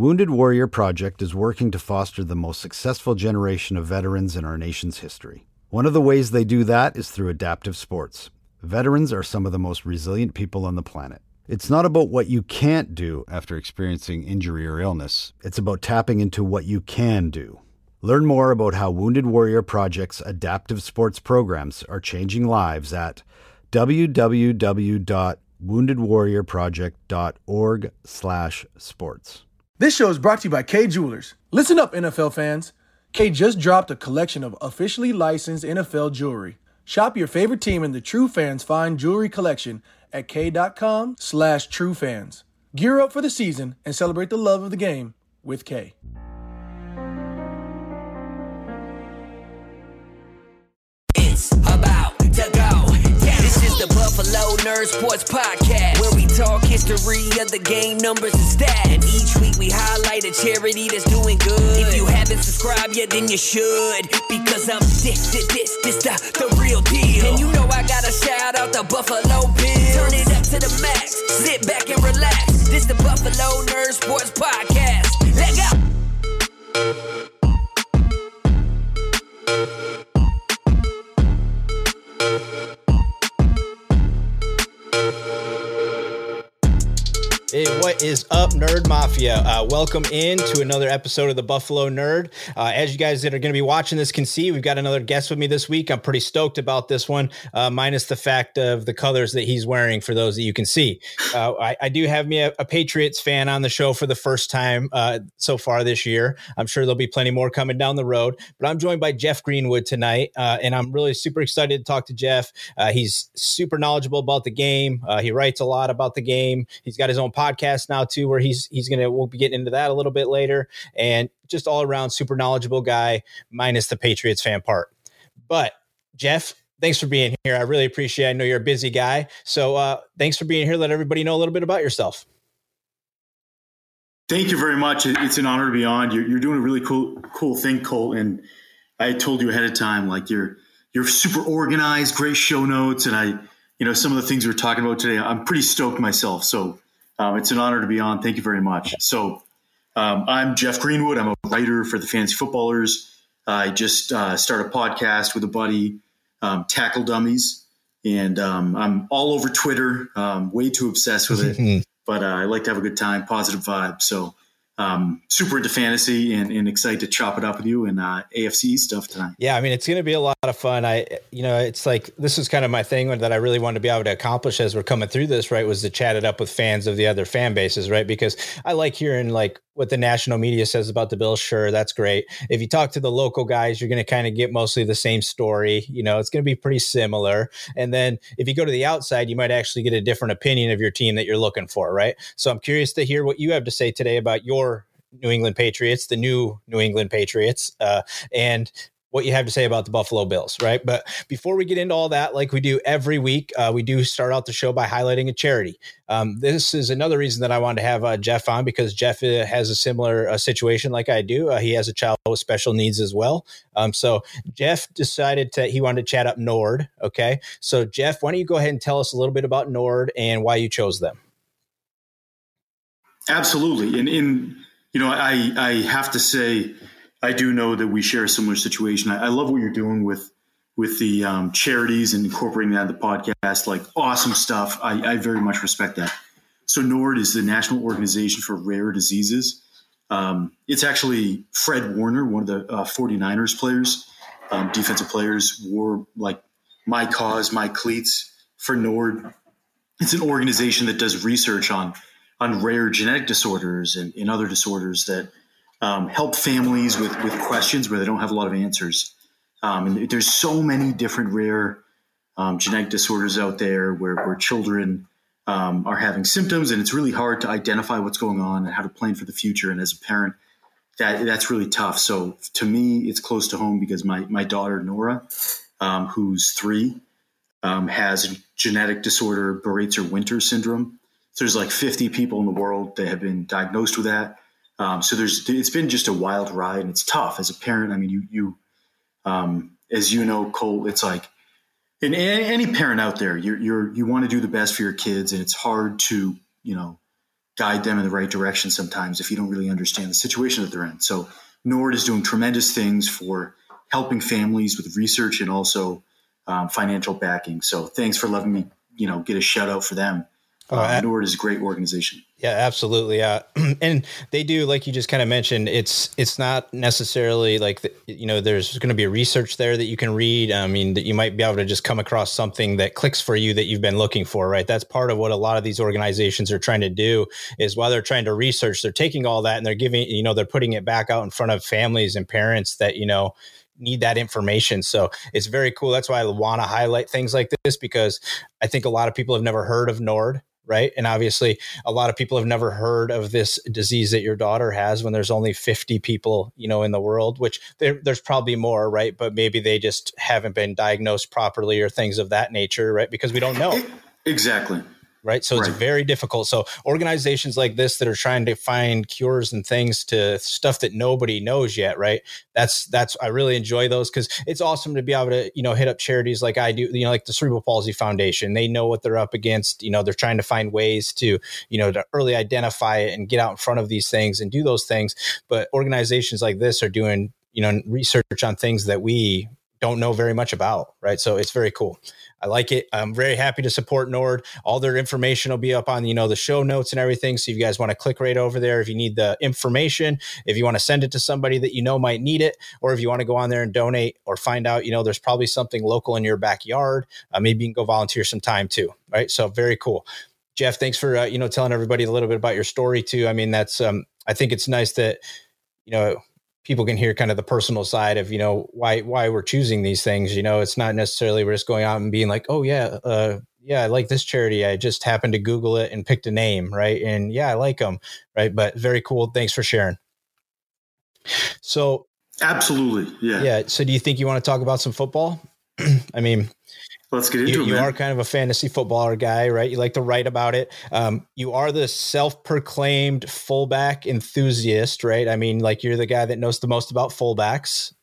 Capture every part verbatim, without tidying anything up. Wounded Warrior Project is working to foster the most successful generation of veterans in our nation's history. One of the ways they do that is through adaptive sports. Veterans are some of the most resilient people on the planet. It's not about what you can't do after experiencing injury or illness. It's about tapping into what you can do. Learn more about how Wounded Warrior Project's adaptive sports programs are changing lives at w w w dot wounded warrior project dot org slash sports. This show is brought to you by Kay Jewelers. Listen up, N F L fans. Kay just dropped a collection of officially licensed N F L jewelry. Shop your favorite team in the True Fans Fine Jewelry Collection at kay dot com slash true fans. Gear up for the season and celebrate the love of the game with Kay. It's about to go. This is the Buffalo Nerd Sports Podcast, where we talk history of the game, numbers and stats. And each week we highlight a charity that's doing good. If you haven't subscribed yet, then you should, because I'm this, this, this, this the, the real deal. And you know I gotta shout out the Buffalo Bills. Turn it up to the max, sit back and relax. This the Buffalo Nerd Sports Podcast. Let go. Hey, what is up, Nerd Mafia? Uh, welcome in to another episode of the Buffalo Nerd. Uh, as you guys that are going to be watching this can see, we've got another guest with me this week. I'm pretty stoked about this one, uh, minus the fact of the colors that he's wearing for those that you can see. Uh, I, I do have me a, a Patriots fan on the show for the first time uh, so far this year. I'm sure there'll be plenty more coming down the road, but I'm joined by Jeff Greenwood tonight, uh, and I'm really super excited to talk to Jeff. Uh, he's super knowledgeable about the game. Uh, he writes a lot about the game. He's got his own podcast. podcast now too, where he's he's gonna we'll be getting into that a little bit later, and just all around super knowledgeable guy, minus the Patriots fan part. But Jeff, thanks for being here. I really appreciate it. I know you're a busy guy, so uh thanks for being here. Let everybody know a little bit about yourself. Thank you very much. It's an honor to be on. You're, you're doing a really cool cool thing, Cole, and I told you ahead of time, like you're you're super organized, great show notes, and I, you know, some of the things we're talking about today, I'm pretty stoked myself. So Um, it's an honor to be on. Thank you very much. So um, I'm Jeff Greenwood. I'm a writer for the Fantasy Footballers. I just uh, started a podcast with a buddy, um, Tackle Dummies. And um, I'm all over Twitter, um, way too obsessed with it. But uh, I like to have a good time, positive vibe. So um, super into fantasy and, and excited to chop it up with you and uh, A F C stuff tonight. Yeah, I mean, it's going to be a lot of fun. I, you know, it's like, this is kind of my thing that I really wanted to be able to accomplish as we're coming through this, right, was to chat it up with fans of the other fan bases, right? Because I like hearing like what the national media says about the Bills. Sure, that's great. If you talk to the local guys, you're going to kind of get mostly the same story. You know, it's going to be pretty similar. And then if you go to the outside, you might actually get a different opinion of your team that you're looking for, right? So I'm curious to hear what you have to say today about your New England Patriots, the new New England Patriots, uh, and what you have to say about the Buffalo Bills, right? But before we get into all that, like we do every week, uh, we do start out the show by highlighting a charity. Um, this is another reason that I wanted to have uh, Jeff on, because Jeff uh, has a similar uh, situation like I do. Uh, he has a child with special needs as well. Um, so Jeff decided to, he wanted to chat up NORD. Okay. So Jeff, why don't you go ahead and tell us a little bit about NORD and why you chose them? Absolutely. And in, you know, I, I have to say, I do know that we share a similar situation. I, I love what you're doing with with the um, charities and incorporating that in the podcast. Like, awesome stuff. I, I very much respect that. So NORD is the National Organization for Rare Diseases. Um, it's actually Fred Warner, one of the uh, 49ers players, um, defensive players, wore like my cause, my cleats for NORD. It's an organization that does research on on rare genetic disorders and, and other disorders that um, help families with, with questions where they don't have a lot of answers. Um, and there's so many different rare um, genetic disorders out there where, where children um, are having symptoms, and it's really hard to identify what's going on and how to plan for the future. And as a parent, that that's really tough. So to me, it's close to home because my, my daughter, Nora, um, who's three, um, has a genetic disorder, Barretts-Winter syndrome. So there's like fifty people in the world that have been diagnosed with that. Um, so there's, it's been just a wild ride, and it's tough as a parent. I mean, you, you, um, as you know, Cole, it's like in any parent out there, you're, you're, you want to do the best for your kids, and it's hard to, you know, guide them in the right direction sometimes if you don't really understand the situation that they're in. So NORD is doing tremendous things for helping families with research and also um, financial backing. So thanks for letting me, you know, get a shout out for them. Uh, uh, NORD is a great organization. Yeah, absolutely. Uh, and they do, like you just kind of mentioned, it's it's not necessarily like, the, you know, there's going to be research there that you can read. I mean, that you might be able to just come across something that clicks for you that you've been looking for, right? That's part of what a lot of these organizations are trying to do is while they're trying to research, they're taking all that and they're giving, you know, they're putting it back out in front of families and parents that, you know, need that information. So it's very cool. That's why I want to highlight things like this, because I think a lot of people have never heard of NORD. Right. And obviously, a lot of people have never heard of this disease that your daughter has when there's only fifty people, you know, in the world, which there, there's probably more. Right. But maybe they just haven't been diagnosed properly or things of that nature. Right. Because we don't know. Exactly. Right. So right. It's very difficult. So organizations like this that are trying to find cures and things to stuff that nobody knows yet. Right. That's that's I really enjoy those, because it's awesome to be able to, you know, hit up charities like I do, you know, like the Cerebral Palsy Foundation. They know what they're up against. You know, they're trying to find ways to, you know, to early identify it and get out in front of these things and do those things. But organizations like this are doing, you know, research on things that we don't know very much about, right? So it's very cool. I like it. I'm very happy to support NORD. All their information will be up on, you know, the show notes and everything. So if you guys want to click right over there, if you need the information, if you want to send it to somebody that you know might need it, or if you want to go on there and donate or find out, you know, there's probably something local in your backyard. Uh, maybe you can go volunteer some time too, right? So very cool. Jeff, thanks for, uh, you know, telling everybody a little bit about your story too. I mean, that's, um, I think it's nice that, you know, people can hear kind of the personal side of, you know, why, why we're choosing these things. You know, it's not necessarily we're just going out and being like, oh yeah, uh, yeah, I like this charity. I just happened to Google it and picked a name. Right. And yeah, I like them. Right. But very cool. Thanks for sharing. So absolutely. Yeah. Yeah. So do you think you want to talk about some football? I mean, let's get into you, it. You man. are kind of a fantasy footballer guy, right? You like to write about it. Um, you are the self-proclaimed fullback enthusiast, right? I mean, like you're the guy that knows the most about fullbacks.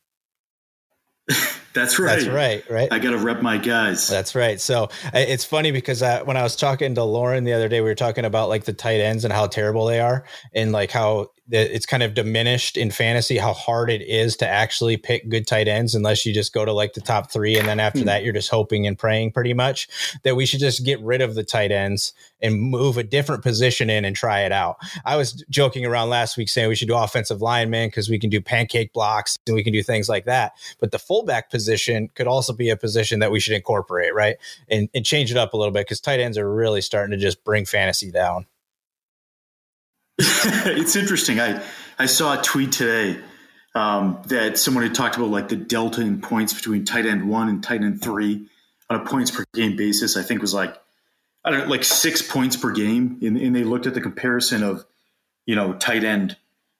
That's right. That's right. Right. I got to rep my guys. That's right. So it's funny because I, when I was talking to Lauren the other day, we were talking about like the tight ends and how terrible they are, and like how it's kind of diminished in fantasy, how hard it is to actually pick good tight ends unless you just go to like the top three. And then after mm. that, you're just hoping and praying pretty much that we should just get rid of the tight ends and move a different position in and try it out. I was joking around last week saying we should do offensive linemen because we can do pancake blocks and we can do things like that. But the fullback position could also be a position that we should incorporate, right? And, and change it up a little bit, because tight ends are really starting to just bring fantasy down. It's interesting. I, I saw a tweet today um, that someone had talked about like the delta in points between tight end one and tight end three on a points per game basis. I think was like, I don't know, like six points per game. And, and they looked at the comparison of, you know, tight end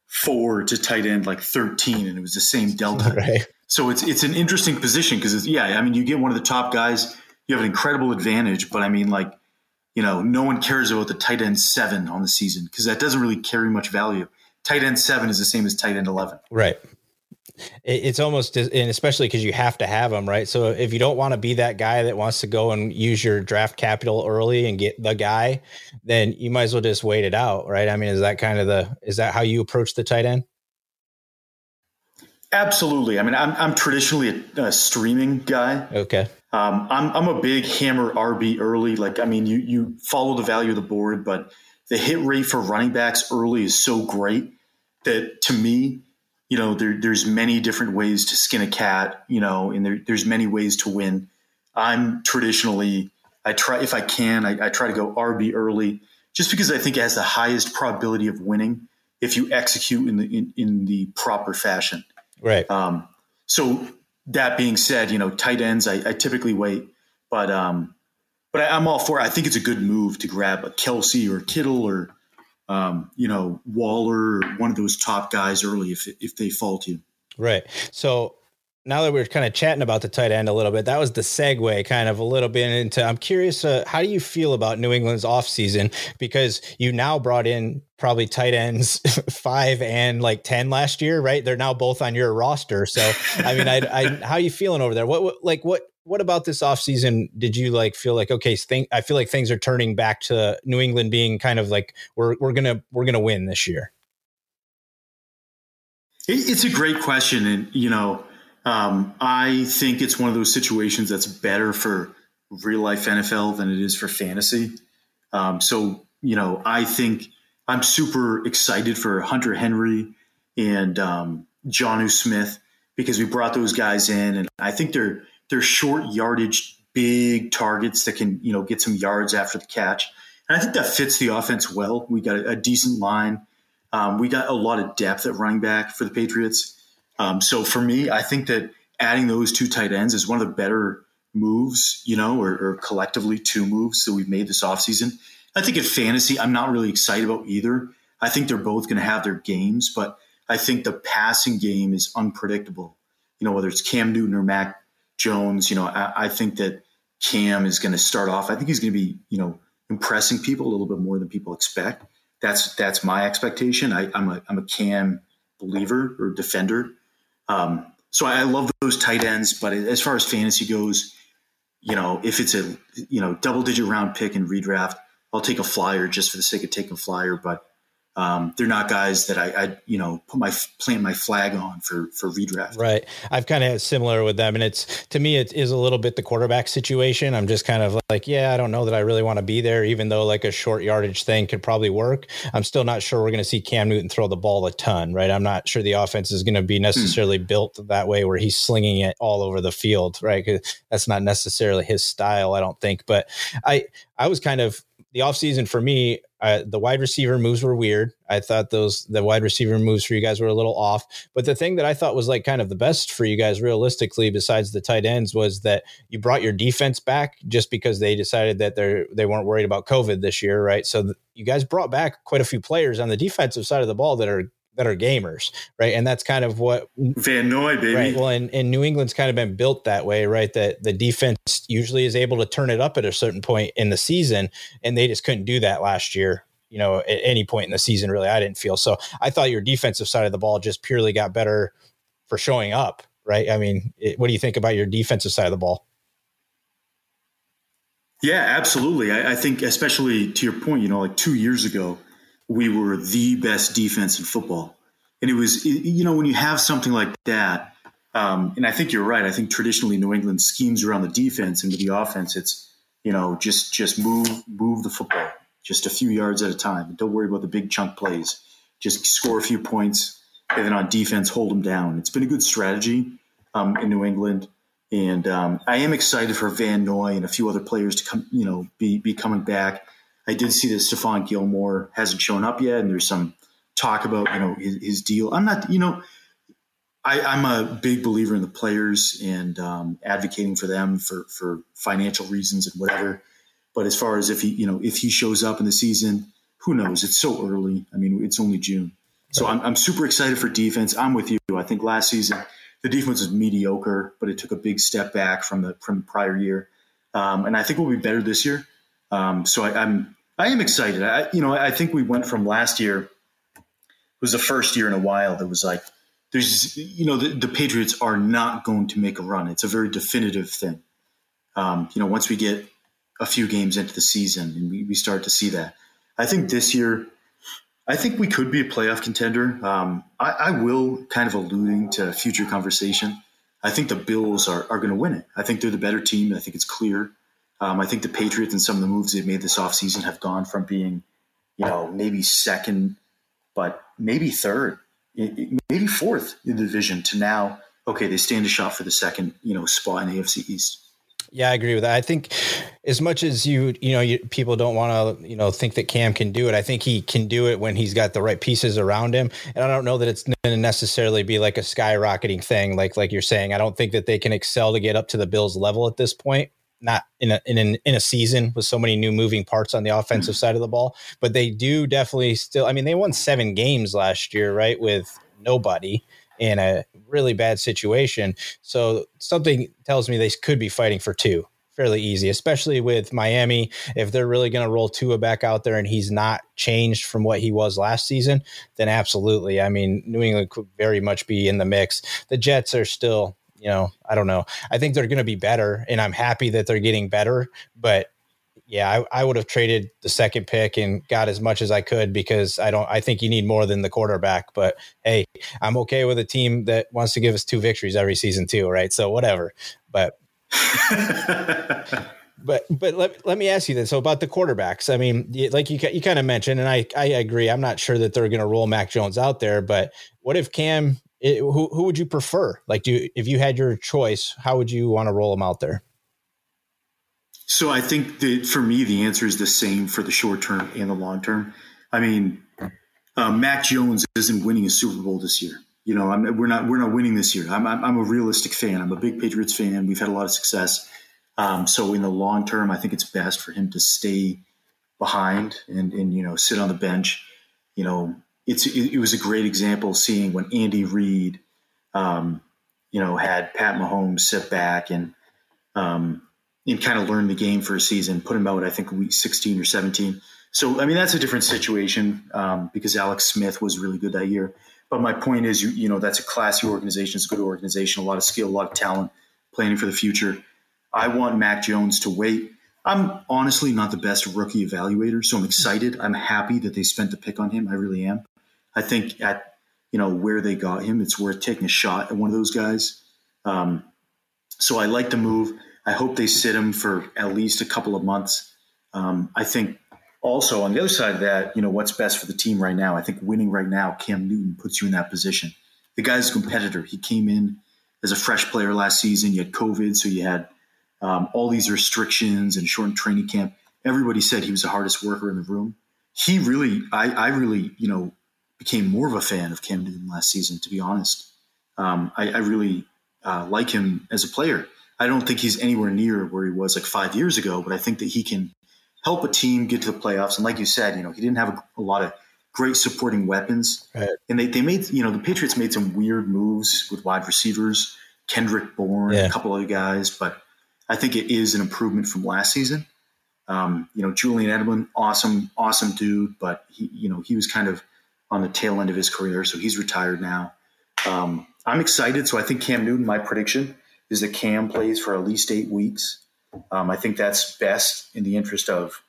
four to tight end like thirteen, and it was the same delta. Right. So it's, it's an interesting position because it's, yeah, I mean, you get one of the top guys, you have an incredible advantage, but I mean, like, you know, no one cares about the tight end seven on the season because that doesn't really carry much value. Tight end seven is the same as tight end eleven. Right. It's almost, and especially because you have to have them, right? So if you don't want to be that guy that wants to go and use your draft capital early and get the guy, then you might as well just wait it out, right? I mean, is that kind of the, is that how you approach the tight end? Absolutely. I mean, I'm, I'm traditionally a, a streaming guy. Okay. Um, I'm I'm a big hammer R B early. Like, I mean, you you follow the value of the board, but the hit rate for running backs early is so great that to me, you know, there, there's many different ways to skin a cat, you know, and there, there's many ways to win. I'm traditionally, I try, if I can, I, I try to go R B early just because I think it has the highest probability of winning if you execute in the, in, in the proper fashion. Right. Um, so that being said, you know, tight ends, I, I typically wait, but um, but I, I'm all for it. I think it's a good move to grab a Kelce or Kittle or, um, you know, Waller, or one of those top guys early if if they fall to you. Right. So now that we're kind of chatting about the tight end a little bit, that was the segue kind of a little bit into, I'm curious, uh, how do you feel about New England's offseason? Because you now brought in probably tight ends five and like ten last year, right? They're now both on your roster. So, I mean, I, I, how are you feeling over there? What, what like, what, what about this offseason did you like feel like, okay, think, I feel like things are turning back to New England being kind of like, we're, we're going to, we're going to win this year? It's a great question. And, you know, um, I think it's one of those situations that's better for real life N F L than it is for fantasy. Um, so, you know, I think I'm super excited for Hunter Henry and um, Jonnu Smith, because we brought those guys in, and I think they're, they're short yardage, big targets that can, you know, get some yards after the catch. And I think that fits the offense well. We got a, a decent line. Um, we got a lot of depth at running back for the Patriots. Um, so for me, I think that adding those two tight ends is one of the better moves, you know, or, or collectively two moves that we've made this offseason. I think in fantasy, I'm not really excited about either. I think they're both going to have their games, but I think the passing game is unpredictable. You know, whether it's Cam Newton or Mac Jones, you know, I, I think that Cam is going to start off. I think he's going to be, you know, impressing people a little bit more than people expect. That's that's my expectation. I, I'm a I'm a Cam believer or defender. Um, so I love those tight ends. But as far as fantasy goes, you know, if it's a you know double digit round pick and redraft, I'll take a flyer just for the sake of taking a flyer. But um, they're not guys that I, I you know put my plant my flag on for for redraft. Right. I've kind of similar with them, and it's to me it is a little bit the quarterback situation. I'm just kind of like, yeah, I don't know that I really want to be there, even though like a short yardage thing could probably work. I'm still not sure we're going to see Cam Newton throw the ball a ton, right? I'm not sure the offense is going to be necessarily mm. built that way where he's slinging it all over the field, right? 'Cause that's not necessarily his style, I don't think. But I I was kind of the offseason for me, uh, the wide receiver moves were weird. I thought those the wide receiver moves for you guys were a little off. But the thing that I thought was like kind of the best for you guys realistically, besides the tight ends, was that you brought your defense back just because they decided that they they weren't worried about COVID this year, right? So th- you guys brought back quite a few players on the defensive side of the ball that are that are gamers, right? And that's kind of what Van Noy, baby. Right? Well, and, and New England's kind of been built that way, right? That the defense usually is able to turn it up at a certain point in the season, and they just couldn't do that last year, you know, at any point in the season, really, I didn't feel. So I thought your defensive side of the ball just purely got better for showing up, right? I mean, it, what do you think about your defensive side of the ball? Yeah, absolutely. I, I think especially to your point, you know, like two years ago, we were the best defense in football. And it was, you know, when you have something like that, um, and I think you're right. I think traditionally New England schemes around the defense, and with the offense, it's, you know, just, just move, move the football just a few yards at a time. Don't worry about the big chunk plays, just score a few points, and then on defense, hold them down. It's been a good strategy um, in New England. And um, I am excited for Van Noy and a few other players to come, you know, be, be coming back. I did see that Stephon Gilmore hasn't shown up yet, and there's some talk about, you know, his, his deal. I'm not, you know, I, I'm a big believer in the players and um, advocating for them for, for financial reasons and whatever. But as far as if he, you know, if he shows up in the season, who knows? It's so early. I mean, it's only June. So I'm, I'm super excited for defense. I'm with you. I think last season the defense was mediocre, but it took a big step back from the from the prior year. Um, and I think we'll be better this year. Um, so I, I'm, I am excited. I, you know, I think we went from last year, it was the first year in a while that was like, there's, you know, the, the Patriots are not going to make a run. It's a very definitive thing. Um, you know, once we get a few games into the season and we, we start to see that, I think this year, I think we could be a playoff contender. Um, I, I will kind of alluding to future conversation. I think the Bills are, are going to win it. I think they're the better team. I think it's clear. Um, I think the Patriots and some of the moves they've made this offseason have gone from being, you know, maybe second, but maybe third, maybe fourth in the division to now, okay, they stand a shot for the second, you know, spot in the A F C East. Yeah, I agree with that. I think as much as you, you know, you, people don't want to, you know, think that Cam can do it. I think he can do it when he's got the right pieces around him. And I don't know that it's going to necessarily be like a skyrocketing thing. Like, like you're saying, I don't think that they can excel to get up to the Bills level at this point. Not in a, in, an, in a season with so many new moving parts on the offensive mm-hmm. side of the ball, but they do definitely still, I mean, they won seven games last year, right? With nobody in a really bad situation. So something tells me they could be fighting for two fairly easy, especially with Miami. If they're really going to roll Tua back out there and he's not changed from what he was last season, then absolutely. I mean, New England could very much be in the mix. The Jets are still, you know, I don't know. I think they're going to be better, and I'm happy that they're getting better. But yeah, I, I would have traded the second pick and got as much as I could, because I don't, I think you need more than the quarterback. But hey, I'm okay with a team that wants to give us two victories every season too, right? So whatever. But But but let, let me ask you this. So about the quarterbacks, I mean, like you you kind of mentioned, and I, I agree, I'm not sure that they're going to roll Mac Jones out there, but what if Cam, it, who who would you prefer? Like, do you, if you had your choice, how would you want to roll him out there? So I think that for me, the answer is the same for the short term and the long term. I mean, uh, Mac Jones isn't winning a Super Bowl this year. You know, I'm, we're not we're not winning this year. I'm, I'm I'm a realistic fan. I'm a big Patriots fan. We've had a lot of success. Um, so in the long term, I think it's best for him to stay behind and, and you know, sit on the bench. You know, it's it, it was a great example seeing when Andy Reid, um, you know, had Pat Mahomes sit back and um, and kind of learn the game for a season, put him out, I think, week sixteen or seventeen. So, I mean, that's a different situation um, because Alex Smith was really good that year. But my point is, you, you know, that's a classy organization. It's a good organization, a lot of skill, a lot of talent, planning for the future. I want Mac Jones to wait. I'm honestly not the best rookie evaluator, so I'm excited. I'm happy that they spent the pick on him. I really am. I think at, you know, where they got him, it's worth taking a shot at one of those guys. Um, so I like the move. I hope they sit him for at least a couple of months. Um, I think also on the other side of that, you know, what's best for the team right now. I think winning right now, Cam Newton puts you in that position. The guy's a competitor. He came in as a fresh player last season. You had COVID, so you had Um, all these restrictions and shortened training camp. Everybody said he was the hardest worker in the room. He really, I, I really, you know, became more of a fan of Cam Newton last season, to be honest. Um, I, I really uh, like him as a player. I don't think he's anywhere near where he was like five years ago, but I think that he can help a team get to the playoffs. And like you said, you know, he didn't have a, a lot of great supporting weapons. Right. And they, they made, you know, the Patriots made some weird moves with wide receivers, Kendrick Bourne, yeah. a couple other guys, but I think it is an improvement from last season. Um, you know, Julian Edelman, awesome, awesome dude, but he, you know, he was kind of on the tail end of his career, so he's retired now. Um, I'm excited. So I think Cam Newton, my prediction is that Cam plays for at least eight weeks. Um, I think that's best in the interest of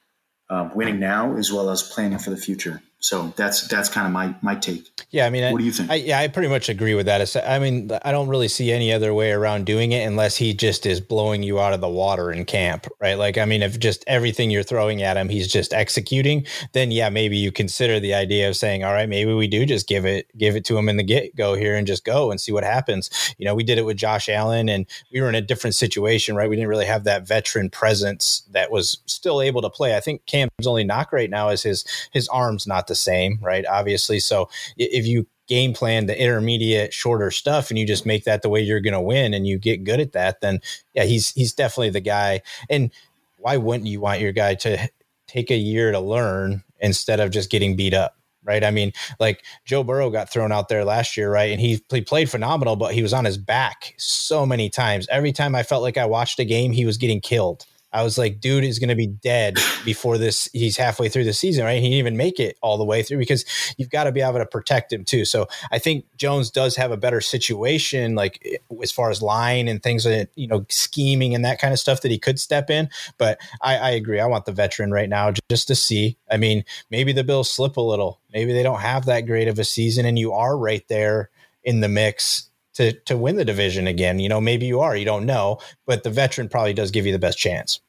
um, winning now as well as planning for the future. So that's that's kind of my my take. Yeah, I mean, what do you think? I, yeah, I pretty much agree with that. I mean, I don't really see any other way around doing it unless he just is blowing you out of the water in camp, right? Like, I mean, if just everything you're throwing at him, he's just executing, then yeah, maybe you consider the idea of saying, all right, maybe we do just give it give it to him in the get go here and just go and see what happens. You know, we did it with Josh Allen, and we were in a different situation, right? We didn't really have that veteran presence that was still able to play. I think Cam's only knock right now is his his arm's not the same, right? Obviously. So if you game plan the intermediate shorter stuff and you just make that the way you're going to win and you get good at that, then yeah, he's, he's definitely the guy. And why wouldn't you want your guy to take a year to learn instead of just getting beat up? Right. I mean, like Joe Burrow got thrown out there last year. Right. And he, he played phenomenal, but he was on his back so many times. Every time I felt like I watched a game, he was getting killed. I was like, dude is going to be dead before this. He's halfway through the season, right? He didn't even make it all the way through because you've got to be able to protect him too. So I think Jones does have a better situation, like as far as line and things, you know, scheming and that kind of stuff that he could step in. But I, I agree. I want the veteran right now just to see. I mean, maybe the Bills slip a little. Maybe they don't have that great of a season and you are right there in the mix to to win the division again. You know, maybe you are, you don't know, but the veteran probably does give you the best chance.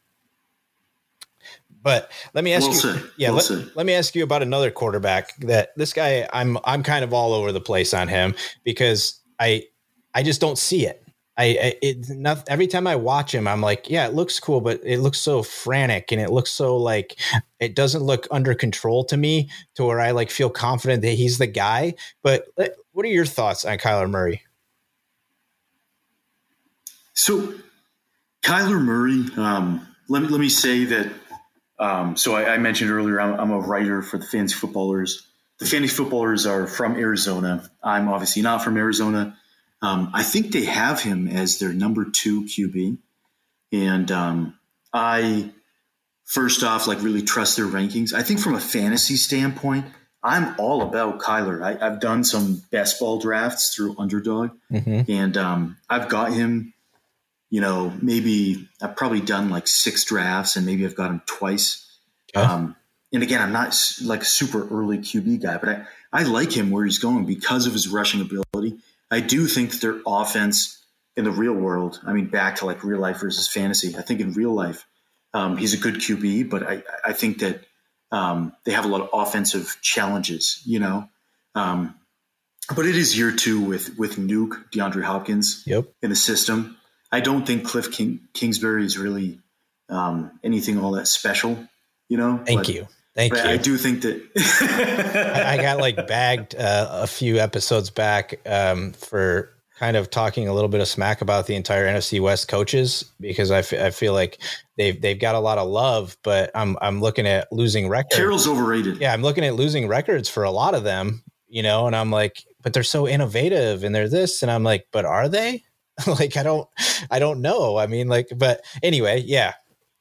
But let me ask Wilson, you, yeah, let, let me ask you about another quarterback that this guy, I'm, I'm kind of all over the place on him because I, I just don't see it. I, I it's not, every time I watch him, I'm like, yeah, it looks cool, but it looks so frantic and it looks so like, it doesn't look under control to me to where I like feel confident that he's the guy. But let, what are your thoughts on Kyler Murray? So Kyler Murray, um, let me, let me say that, um, so I, I mentioned earlier, I'm, I'm a writer for the Fantasy Footballers. The Fantasy Footballers are from Arizona. I'm obviously not from Arizona. Um, I think they have him as their number two Q B. And um, I, first off, like really trust their rankings. I think from a fantasy standpoint, I'm all about Kyler. I, I've done some best ball drafts through Underdog, mm-hmm. and um, I've got him, you know, maybe I've probably done like six drafts and maybe I've got him twice. Okay. Um, and again, I'm not like a super early Q B guy, but I, I like him where he's going because of his rushing ability. I do think their offense in the real world, I mean, back to like real life versus fantasy, I think in real life, um, he's a good Q B, but I, I think that um, they have a lot of offensive challenges, you know? Um, but it is year two with, with Nuke, DeAndre Hopkins yep. in the system. I don't think Kliff King, Kingsbury is really um, anything all that special, you know? Thank but, you. Thank but you. I do think that I, I got like bagged uh, a few episodes back um, for kind of talking a little bit of smack about the entire N F C West coaches, because I, f- I feel like they've, they've got a lot of love, but I'm, I'm looking at losing records. Carroll's overrated. Yeah. I'm looking at losing records for a lot of them, you know, and I'm like, but they're so innovative and they're this. And I'm like, but are they? Like, I don't, I don't know. I mean, like, but anyway, yeah,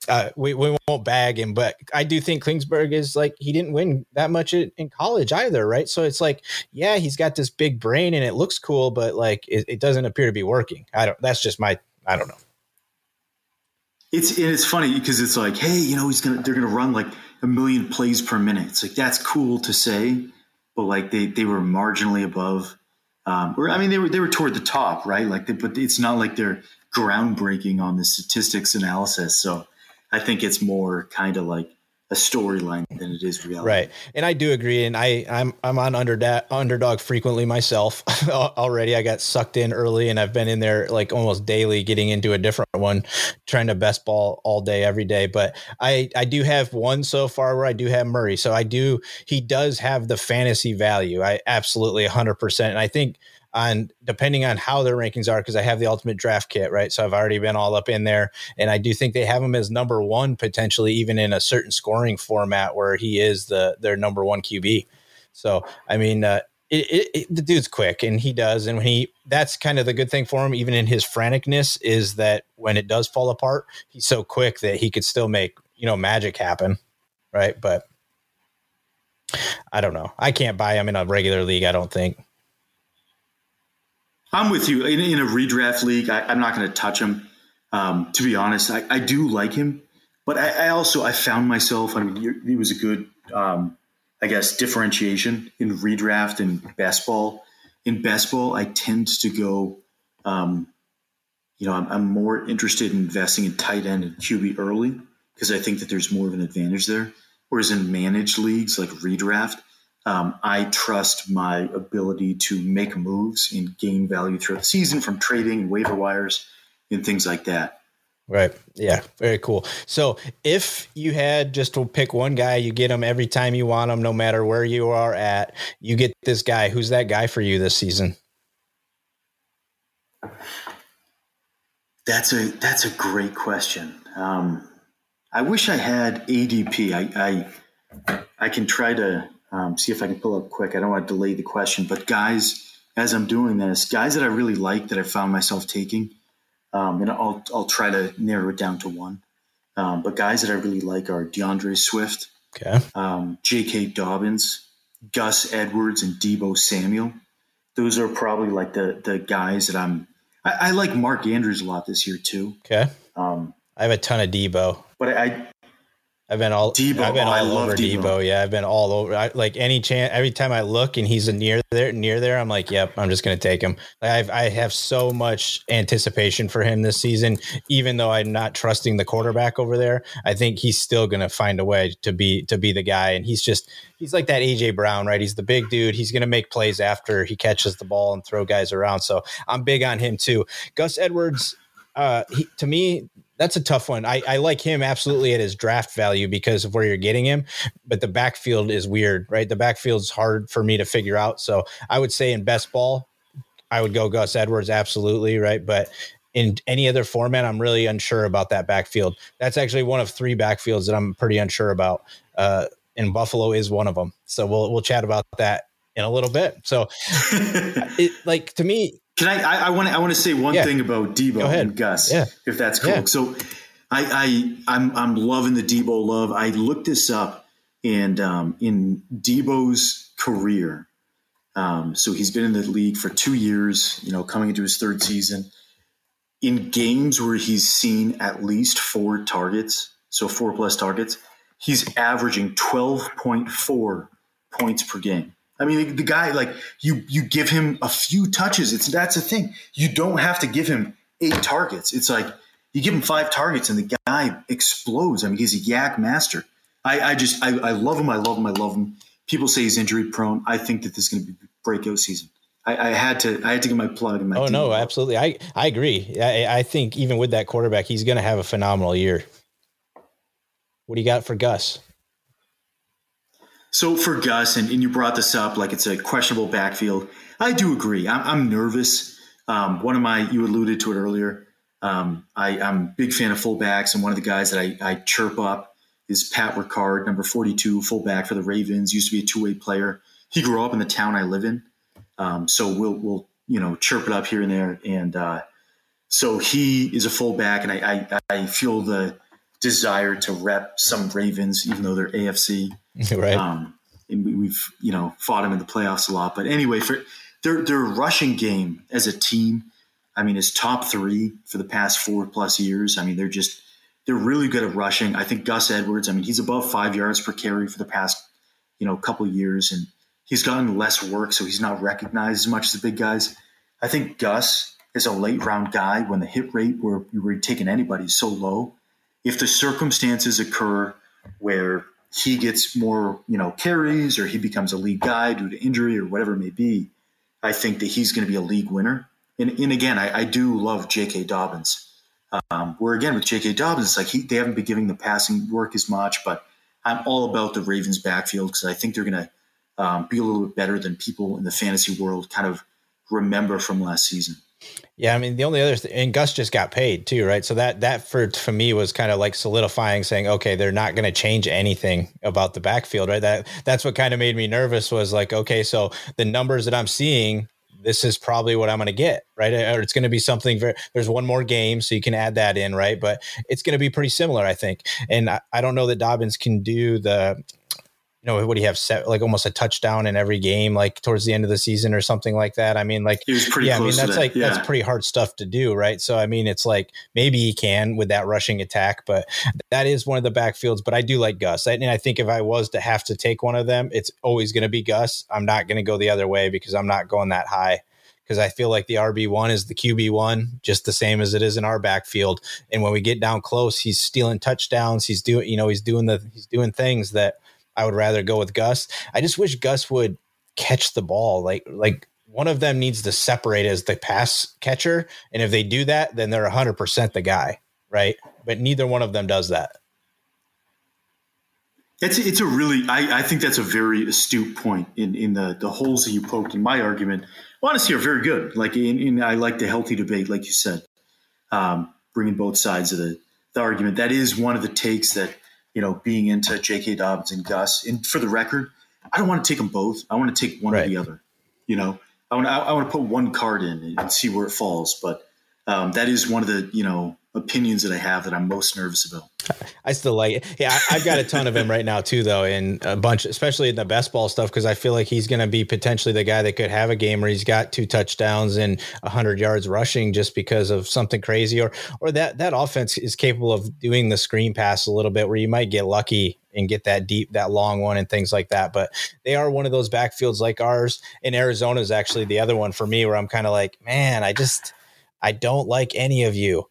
uh, we, we won't bag him, but I do think Kingsbury is like, he didn't win that much in college either. Right. So it's like, yeah, he's got this big brain and it looks cool, but like, it, it doesn't appear to be working. I don't, that's just my, I don't know. It's, and it's funny because it's like, hey, you know, he's going to, they're going to run like a million plays per minute. It's like, that's cool to say, but like they, they were marginally above. Um, or I mean, they were they were toward the top, right? Like, they, but it's not like they're groundbreaking on the statistics analysis. So, I think it's more kind of like a storyline than it is reality, right? And I do agree. And I I'm I'm on underdog underdog frequently myself already. I got sucked in early, and I've been in there like almost daily, getting into a different one, trying to best ball all day, every day. But I I do have one so far where I do have Murray. So I do he does have the fantasy value. I absolutely one hundred percent. And I think on depending on how their rankings are, because I have the ultimate draft kit, right? So I've already been all up in there, and I do think they have him as number one potentially, even in a certain scoring format where he is the their number one Q B. So I mean, uh, it, it, it, the dude's quick, and he does, and when he that's kind of the good thing for him, even in his franticness, is that when it does fall apart, he's so quick that he could still make you know magic happen, right? But I don't know, I can't buy him in a regular league, I don't think. I'm with you. In, in a redraft league, I, I'm not going to touch him. Um, to be honest, I, I do like him, but I, I also I found myself. I mean, he was a good, um, I guess, differentiation in redraft and best ball. In best ball, I tend to go. Um, you know, I'm, I'm more interested in investing in tight end and Q B early because I think that there's more of an advantage there. Whereas in managed leagues like redraft, Um, I trust my ability to make moves and gain value throughout the season from trading, waiver wires, and things like that. Right. Yeah. Very cool. So if you had just to pick one guy, you get him every time you want him, no matter where you are at, you get this guy. Who's that guy for you this season? That's a, that's a great question. Um, I wish I had A D P. I, I, I can try to, Um, see if I can pull up quick. I don't want to delay the question, but guys, as I'm doing this, guys that I really like that I found myself taking, um, and I'll I'll try to narrow it down to one. Um, but guys that I really like are DeAndre Swift, okay, um, J K Dobbins, Gus Edwards, and Debo Samuel. Those are probably like the the guys that I'm. I, I like Mark Andrews a lot this year too. Okay, um, I have a ton of Debo, but I. I I've been all, Debo, I've been oh, all I love over Debo. Debo. Yeah, I've been all over. I, like any chance, every time I look and he's a near there, near there, I'm like, yep, I'm just going to take him. Like I've, I have so much anticipation for him this season, even though I'm not trusting the quarterback over there. I think he's still going to find a way to be to be the guy. And he's just, he's like that A J Brown, right? He's the big dude. He's going to make plays after he catches the ball and throw guys around. So I'm big on him too. Gus Edwards, uh, he, to me, that's a tough one. I, I like him absolutely at his draft value because of where you're getting him, but the backfield is weird, right? The backfield's hard for me to figure out. So I would say in best ball, I would go Gus Edwards, absolutely, right? But in any other format, I'm really unsure about that backfield. That's actually one of three backfields that I'm pretty unsure about, uh, and Buffalo is one of them. So we'll we'll chat about that in a little bit. So, it, like to me. Can I? I want to. I want to say one yeah. thing about Debo and Gus, yeah. if that's cool. Yeah. So, I, I, I'm, I'm loving the Debo love. I looked this up, and um, in Debo's career. Um, so he's been in the league for two years, you know, coming into his third season. In games where he's seen at least four targets, so four plus targets, he's averaging twelve point four points per game. I mean, the guy, like, you you give him a few touches. It's that's the thing. You don't have to give him eight targets. It's like you give him five targets and the guy explodes. I mean, he's a yak master. I, I just I, I love him. I love him. I love him. People say he's injury prone. I think that this is going to be breakout season. I, I had to I had to get my plug in my. Oh, team. No, absolutely. I, I agree. I, I think even with that quarterback, he's going to have a phenomenal year. What do you got for Gus? So for Gus, and, and you brought this up, like it's a questionable backfield. I do agree. I'm, I'm nervous. Um, one of my, you alluded to it earlier. Um, I, I'm a big fan of fullbacks. And one of the guys that I, I chirp up is Pat Ricard, number forty-two, fullback for the Ravens, used to be a two-way player. He grew up in the town I live in. Um, so we'll, we'll, you know, chirp it up here and there. And uh, so he is a fullback, and I, I, I feel the desire to rep some Ravens, even though they're A F C. Right. Um, and we, we've, you know, fought them in the playoffs a lot. But anyway, for their, their rushing game as a team, I mean, is top three for the past four plus years. I mean, they're just, they're really good at rushing. I think Gus Edwards, I mean, he's above five yards per carry for the past, you know, couple of years. And he's gotten less work, so he's not recognized as much as the big guys. I think Gus is a late round guy when the hit rate where you were taking anybody is so low. If the circumstances occur where he gets more, you know, carries, or he becomes a league guy due to injury or whatever it may be, I think that he's going to be a league winner. And, and again, I, I do love J K Dobbins. Um, where again with J K Dobbins, it's like he, they haven't been giving the passing work as much, but I'm all about the Ravens backfield because I think they're going to Um, be a little bit better than people in the fantasy world kind of remember from last season. Yeah. I mean, the only other thing, and Gus just got paid too, right? So that, that for, for me was kind of like solidifying, saying, okay, they're not going to change anything about the backfield, right? That that's what kind of made me nervous was like, okay, so the numbers that I'm seeing, this is probably what I'm going to get, right? Or it's going to be something very, there's one more game, so you can add that in, right? But it's going to be pretty similar, I think. And I, I don't know that Dobbins can do the, you know, what do you have set, like almost a touchdown in every game, like towards the end of the season or something like that. I mean, like, he was pretty yeah, close I mean, that's like, yeah. that's pretty hard stuff to do. Right. So, I mean, it's like, maybe he can with that rushing attack, but that is one of the backfields, but I do like Gus. I, and I think if I was to have to take one of them, it's always going to be Gus. I'm not going to go the other way because I'm not going that high. Cause I feel like the R B one is the Q B one, just the same as it is in our backfield. And when we get down close, he's stealing touchdowns. He's doing, you know, he's doing the, he's doing things that, I would rather go with Gus. I just wish Gus would catch the ball. Like, like one of them needs to separate as the pass catcher. And if they do that, then they're a hundred percent the guy. Right. But neither one of them does that. It's, it's a really, I, I think that's a very astute point in, in the, the holes that you poked in my argument. Honestly, are very good. Like in, in, I like the healthy debate, like you said, um, bringing both sides of the, the argument. That is one of the takes that, you know, being into J K Dobbins and Gus. And for the record, I don't want to take them both. I want to take one right. or the other. You know, I want to, I want to put one card in and see where it falls. But um, that is one of the, you know, opinions that I have that I'm most nervous about. I still like it. Yeah, I, I've got a ton of him right now too, though, and a bunch, especially in the best ball stuff, because I feel like he's going to be potentially the guy that could have a game where he's got two touchdowns and one hundred yards rushing just because of something crazy, or or that that offense is capable of doing the screen pass a little bit where you might get lucky and get that deep, that long one and things like that. But they are one of those backfields like ours, and Arizona is actually the other one for me where I'm kind of like, man, I just – I don't like any of you.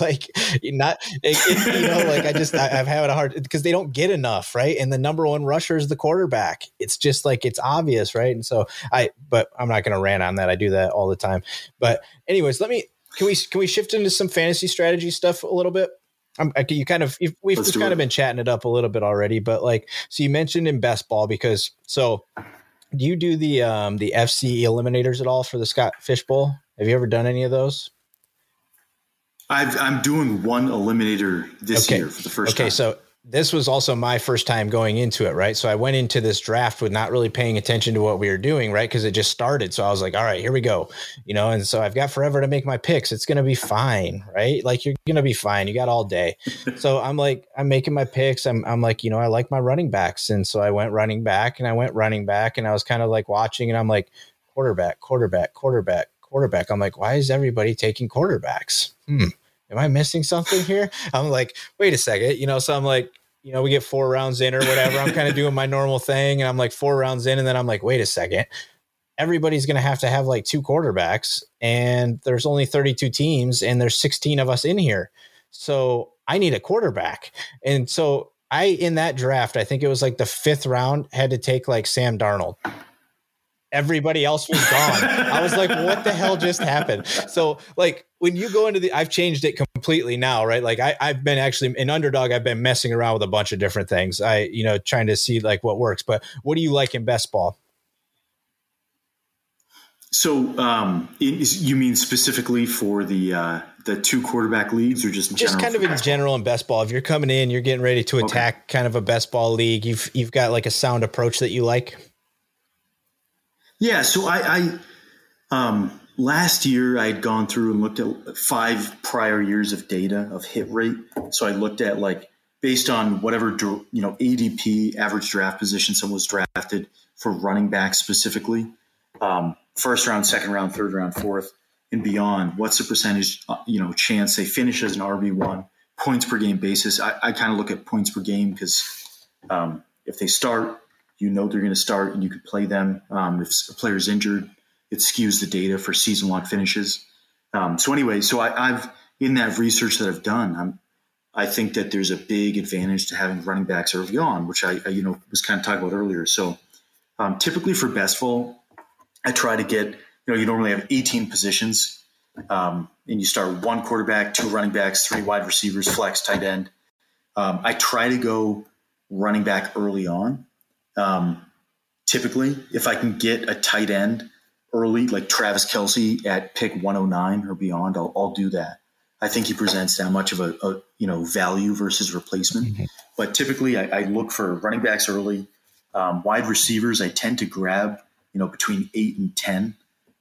Like not, it, it, you know, like I just, I, I've had a hard, because they don't get enough. Right. And the number one rusher is the quarterback. It's just like, it's obvious. Right. And so I, but I'm not going to rant on that. I do that all the time. But anyways, let me, can we, can we shift into some fantasy strategy stuff a little bit? I'm, I, you kind of, you've, we've just kind of been chatting it up a little bit already, but like, so you mentioned in best ball because, so do you do the, um, the F C eliminators at all for the Scott Fish Bowl? Have you ever done any of those? I've, I'm doing one eliminator this okay. year for the first okay, time. Okay, so this was also my first time going into it, right? So I went into this draft with not really paying attention to what we were doing, right? Because it just started. So I was like, all right, here we go, you know? And so I've got forever to make my picks. It's going to be fine, right? Like, you're going to be fine. You got all day. So I'm like, I'm making my picks. I'm I'm like, you know, I like my running backs. And so I went running back and I went running back and I was kind of like watching and I'm like, quarterback, quarterback, quarterback, quarterback. I'm like, why is everybody taking quarterbacks? Hmm. Am I missing something here? I'm like, wait a second, you know, so I'm like, you know, we get four rounds in or whatever. I'm kind of doing my normal thing. And I'm like four rounds in. And then I'm like, wait a second, everybody's going to have to have like two quarterbacks and there's only thirty-two teams and there's sixteen of us in here. So I need a quarterback. And so I, in that draft, I think it was like the fifth round, had to take like Sam Darnold. Everybody else was gone. I was like, what the hell just happened? So like when you go into the, I've changed it completely now, right? Like I, I've been actually an Underdog. I've been messing around with a bunch of different things. I, you know, trying to see like what works, but what do you like in best ball? So um, is, you mean specifically for the, uh, the two quarterback leagues or just, in just kind of in general in best ball? If you're coming in, you're getting ready to attack okay. kind of a best ball league. You've, you've got like a sound approach that you like. Yeah, so I, I um, last year I had gone through and looked at five prior years of data of hit rate. So I looked at like based on whatever, you know, A D P, average draft position someone was drafted for running back specifically, um, first round, second round, third round, fourth, and beyond. What's the percentage, you know, chance they finish as an R B one, points per game basis? I, I kind of look at points per game because um, if they start, you know they're going to start and you could play them. Um, if a player's injured, it skews the data for season-long finishes. Um, so anyway, so I, I've in that research that I've done, I'm, I think that there's a big advantage to having running backs early on, which I, I you know was kind of talking about earlier. So um, typically for best ball, I try to get, you know, you normally have eighteen positions, um, and you start one quarterback, two running backs, three wide receivers, flex, tight end. Um, I try to go running back early on. Um, typically if I can get a tight end early, like Travis Kelce at pick one oh nine or beyond, I'll, I'll do that. I think he presents that much of a, a you know, value versus replacement, mm-hmm. but typically I, I look for running backs early, um, wide receivers. I tend to grab, you know, between eight and ten.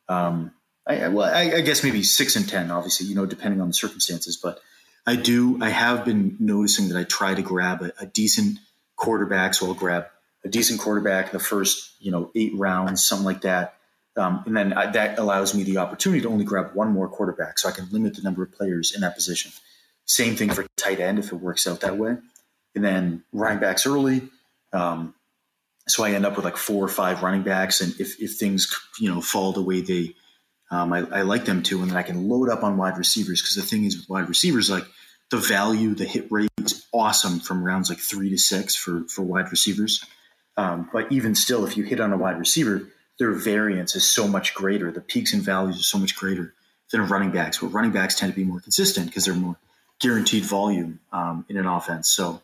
Um, I, well, I, I guess maybe six and ten, obviously, you know, depending on the circumstances, but I do, I have been noticing that I try to grab a, a decent quarterback. So I'll grab a decent quarterback in the first, you know, eight rounds, something like that. Um, and then I, that allows me the opportunity to only grab one more quarterback so I can limit the number of players in that position. Same thing for tight end if it works out that way. And then running backs early. Um, so I end up with like four or five running backs. And if, if things, you know, fall the way they, um, I, I like them to, and then I can load up on wide receivers. Because the thing is with wide receivers, like the value, the hit rate is awesome from rounds like three to six for, for wide receivers. Um, but even still, if you hit on a wide receiver, their variance is so much greater. The peaks and valleys are so much greater than running backs, where running backs tend to be more consistent because they're more guaranteed volume um, in an offense. So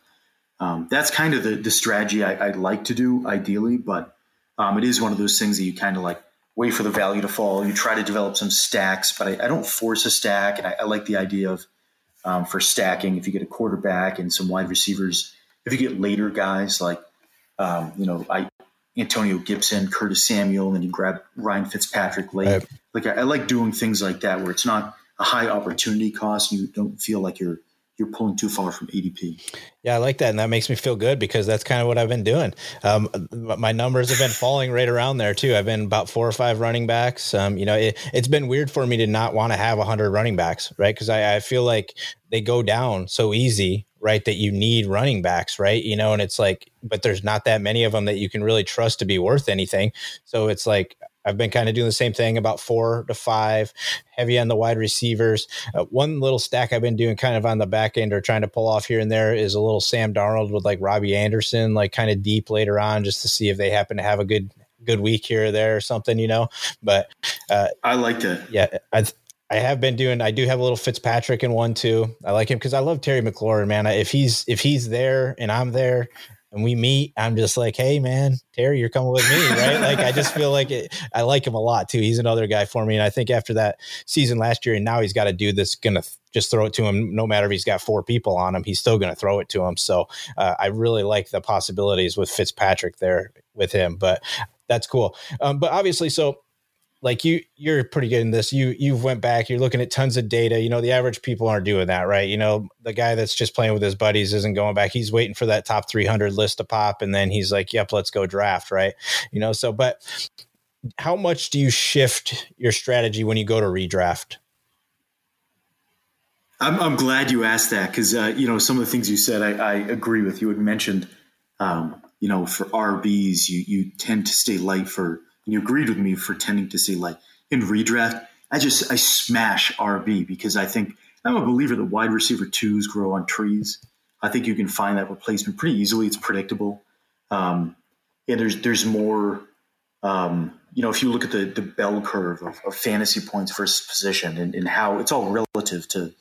um, that's kind of the, the strategy I, I'd like to do ideally, but um, it is one of those things that you kind of like wait for the value to fall. You try to develop some stacks, but I, I don't force a stack. And I, I like the idea of um, for stacking, if you get a quarterback and some wide receivers, if you get later guys like, Um, you know, I Antonio Gibson, Curtis Samuel, and you grab Ryan Fitzpatrick late. Right. Like I, I like doing things like that where it's not a high opportunity cost. And you don't feel like you're you're pulling too far from A D P. Yeah, I like that, and that makes me feel good because that's kind of what I've been doing. Um, my numbers have been falling right around there too. I've been about four or five running backs. Um, you know, it, it's been weird for me to not want to have a hundred running backs, right? Because I, I feel like they go down so easy. Right. That you need running backs. Right. You know, and it's like, but there's not that many of them that you can really trust to be worth anything. So it's like, I've been kind of doing the same thing about four to five heavy on the wide receivers. Uh, one little stack I've been doing kind of on the back end or trying to pull off here and there is a little Sam Darnold with like Robbie Anderson, like kind of deep later on just to see if they happen to have a good, good week here or there or something, you know, but uh, I like that. Yeah. I, I have been doing, I do have a little Fitzpatrick in one too. I like him because I love Terry McLaurin, man. If he's, if he's there and I'm there, and we meet, I'm just like, hey man, Terry, you're coming with me, right? Like, I just feel like it, I like him a lot too. He's another guy for me. And I think after that season last year, and now he's got a dude that's going to th- just throw it to him. No matter if he's got four people on him, he's still going to throw it to him. So uh, I really like the possibilities with Fitzpatrick there with him, but that's cool. Um, but obviously, so like you, you're pretty good in this. You, you've went back, you're looking at tons of data. You know, the average people aren't doing that, right? You know, the guy that's just playing with his buddies isn't going back. He's waiting for that top three hundred list to pop. And then he's like, yep, let's go draft. Right. You know, so, but how much do you shift your strategy when you go to redraft? I'm, I'm glad you asked that. Cause uh, you know, some of the things you said, I, I agree with. You had mentioned, um, you know, for R Bs, you, you tend to stay light for, and you agreed with me for tending to see like in redraft, I just, I smash R B because I think I'm a believer that wide receiver twos grow on trees. I think you can find that replacement pretty easily. It's predictable. Um, yeah, there's, there's more, um, you know, if you look at the, the bell curve of, of fantasy points versus position and, and how it's all relative to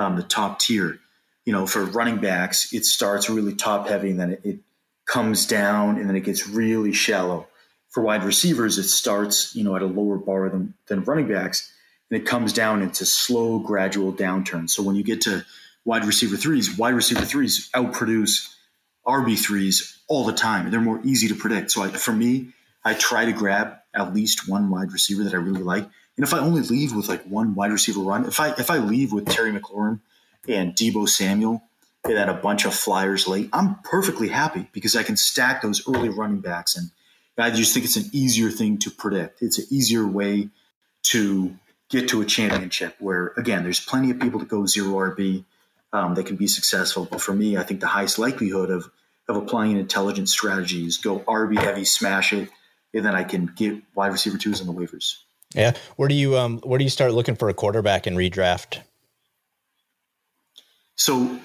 um, the top tier, you know, for running backs, it starts really top heavy and then it, it comes down and then it gets really shallow. For wide receivers, it starts, you know, at a lower bar than, than running backs, and it comes down. It's a slow, gradual downturn. So when you get to wide receiver threes, wide receiver threes outproduce R B threes all the time. They're more easy to predict. So I, for me, I try to grab at least one wide receiver that I really like. And if I only leave with like one wide receiver run, if I if I leave with Terry McLaurin and Debo Samuel and then a bunch of flyers late, I'm perfectly happy because I can stack those early running backs and. I just think it's an easier thing to predict. It's an easier way to get to a championship where, again, there's plenty of people that go zero R B um, that can be successful. But for me, I think the highest likelihood of of applying an intelligent strategy is go R B heavy, smash it, and then I can get wide receiver twos on the waivers. Yeah. Where do you um, where do you start looking for a quarterback in redraft? So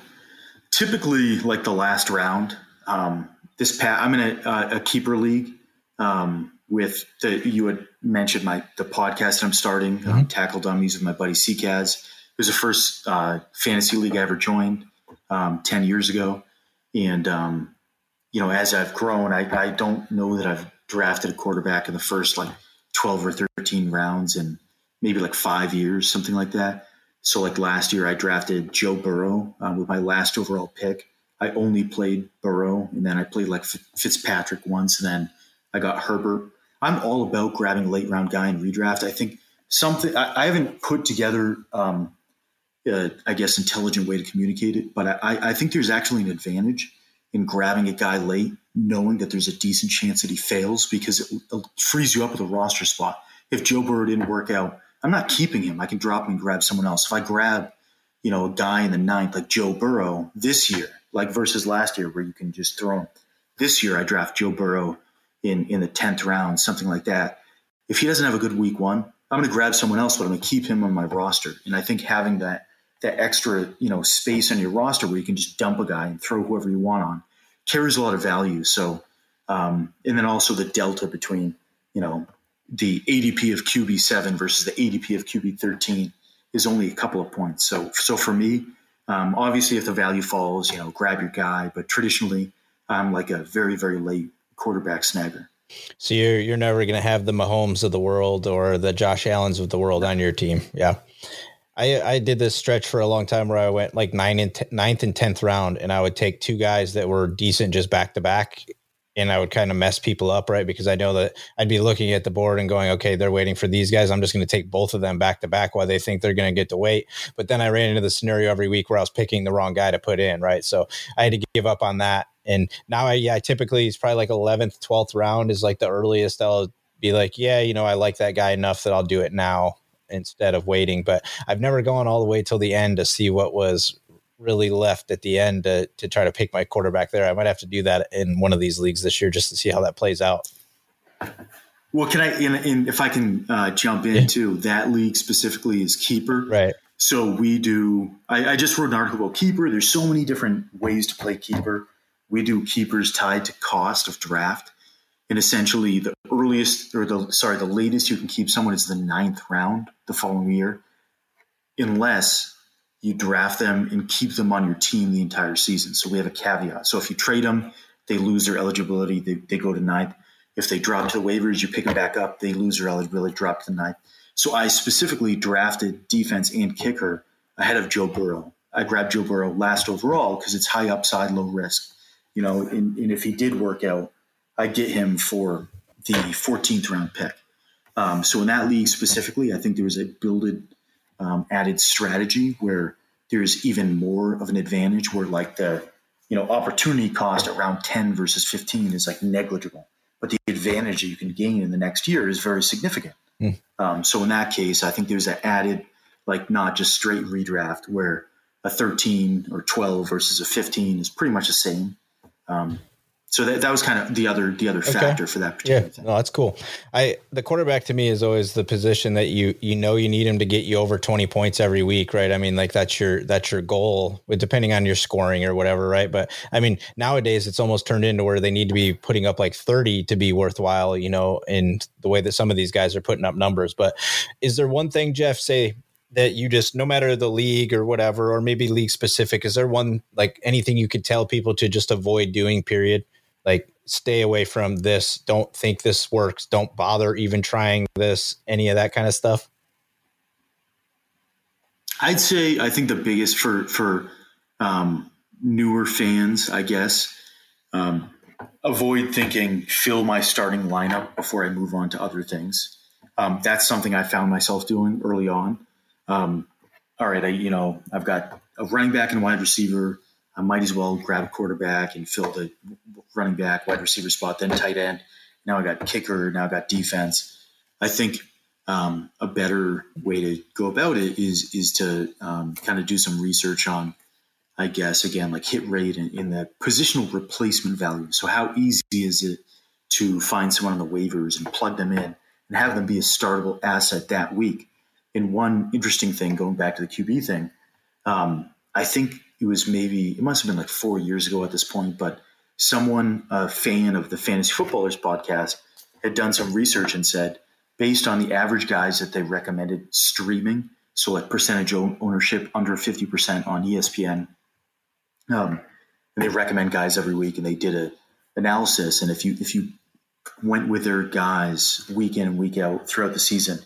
typically like the last round, um, this pa- I'm in a, a, a keeper league. Um, with the, you had mentioned my, the podcast that I'm starting, mm-hmm. um, Tackle Dummies with my buddy C Kaz. It was the first, uh, fantasy league I ever joined, um, ten years ago. And, um, you know, as I've grown, I, I don't know that I've drafted a quarterback in the first like twelve or thirteen rounds in maybe like five years, something like that. So like last year I drafted Joe Burrow, um, with my last overall pick. I only played Burrow and then I played like F- Fitzpatrick once and then, I got Herbert. I'm all about grabbing a late round guy in redraft. I think something I, I haven't put together, um, a, I guess, intelligent way to communicate it, but I, I think there's actually an advantage in grabbing a guy late, knowing that there's a decent chance that he fails because it, it frees you up with a roster spot. If Joe Burrow didn't work out, I'm not keeping him. I can drop him and grab someone else. If I grab, you know, a guy in the ninth, like Joe Burrow this year, like versus last year where you can just throw him. This year I draft Joe Burrow in in the tenth round, something like that. If he doesn't have a good week one, I'm going to grab someone else, but I'm going to keep him on my roster. And I think having that, that extra, you know, space on your roster where you can just dump a guy and throw whoever you want on carries a lot of value. So, um, and then also the delta between, you know, the A D P of Q B seven versus the A D P of Q B thirteen is only a couple of points. So, so for me, um, obviously if the value falls, you know, grab your guy, but traditionally I'm like a very, very late quarterback snagger. So you're you're never going to have the Mahomes of the world or the Josh Allens of the world on your team. Yeah, I I did this stretch for a long time where I went like nine and t- ninth and tenth round, and I would take two guys that were decent just back to back, and I would kind of mess people up, right? Because I know that I'd be looking at the board and going, okay, they're waiting for these guys. I'm just going to take both of them back to back while they think they're going to get to wait. But then I ran into the scenario every week where I was picking the wrong guy to put in, right? So I had to give up on that. And now I, yeah, typically it's probably like eleventh, twelfth round is like the earliest I'll be like, yeah, you know, I like that guy enough that I'll do it now instead of waiting. But I've never gone all the way till the end to see what was really left at the end to, to try to pick my quarterback there. I might have to do that in one of these leagues this year just to see how that plays out. Well, can I, and, and if I can uh, jump in yeah. too, that league specifically is keeper. Right. So we do, I, I just wrote an article about keeper. There's so many different ways to play keeper. We do keepers tied to cost of draft. And essentially the earliest or the, sorry, the latest you can keep someone is the ninth round the following year, unless you draft them and keep them on your team the entire season. So we have a caveat. So if you trade them, they lose their eligibility. They, they go to ninth. If they drop to waivers, you pick them back up. They lose their eligibility, drop to ninth. So I specifically drafted defense and kicker ahead of Joe Burrow. I grabbed Joe Burrow last overall because it's high upside, low risk. You know, and, and if he did work out, I'd get him for the fourteenth round pick. Um, so in that league specifically, I think there was a builded um, added strategy where there's even more of an advantage where like the, you know, opportunity cost around ten versus fifteen is like negligible, but the advantage that you can gain in the next year is very significant. Mm. Um, so in that case, I think there's that added, like not just straight redraft where a thirteen or twelve versus a fifteen is pretty much the same. Um, so that, that was kind of the other, the other okay. factor for that particular yeah. thing. No, that's cool. I, the quarterback to me is always the position that you, you know, you need him to get you over twenty points every week. Right. I mean, like that's your, that's your goal depending on your scoring or whatever. Right. But I mean, nowadays it's almost turned into where they need to be putting up like thirty to be worthwhile, you know, in the way that some of these guys are putting up numbers. But is there one thing, Jeff, say that you just, no matter the league or whatever, or maybe league specific, is there one, like anything you could tell people to just avoid doing period? Like stay away from this. Don't think this works. Don't bother even trying this, any of that kind of stuff. I'd say, I think the biggest for, for um, newer fans, I guess, um, avoid thinking, fill my starting lineup before I move on to other things. Um, that's something I found myself doing early on. Um, all right. I, you know, I've got a running back and wide receiver. I might as well grab a quarterback and fill the running back, wide receiver spot, then tight end. Now I got kicker. Now I got defense. I think, um, a better way to go about it is, is to, um, kind of do some research on, I guess, again, like hit rate and in the positional replacement value. So how easy is it to find someone on the waivers and plug them in and have them be a startable asset that week? And one interesting thing, going back to the Q B thing, um, I think it was maybe, it must have been like four years ago at this point, but someone, a fan of the Fantasy Footballers podcast, had done some research and said, based on the average guys that they recommended streaming, so like percentage ownership under fifty percent on E S P N, um, and they recommend guys every week, and they did a analysis, and if you if you went with their guys week in and week out throughout the season,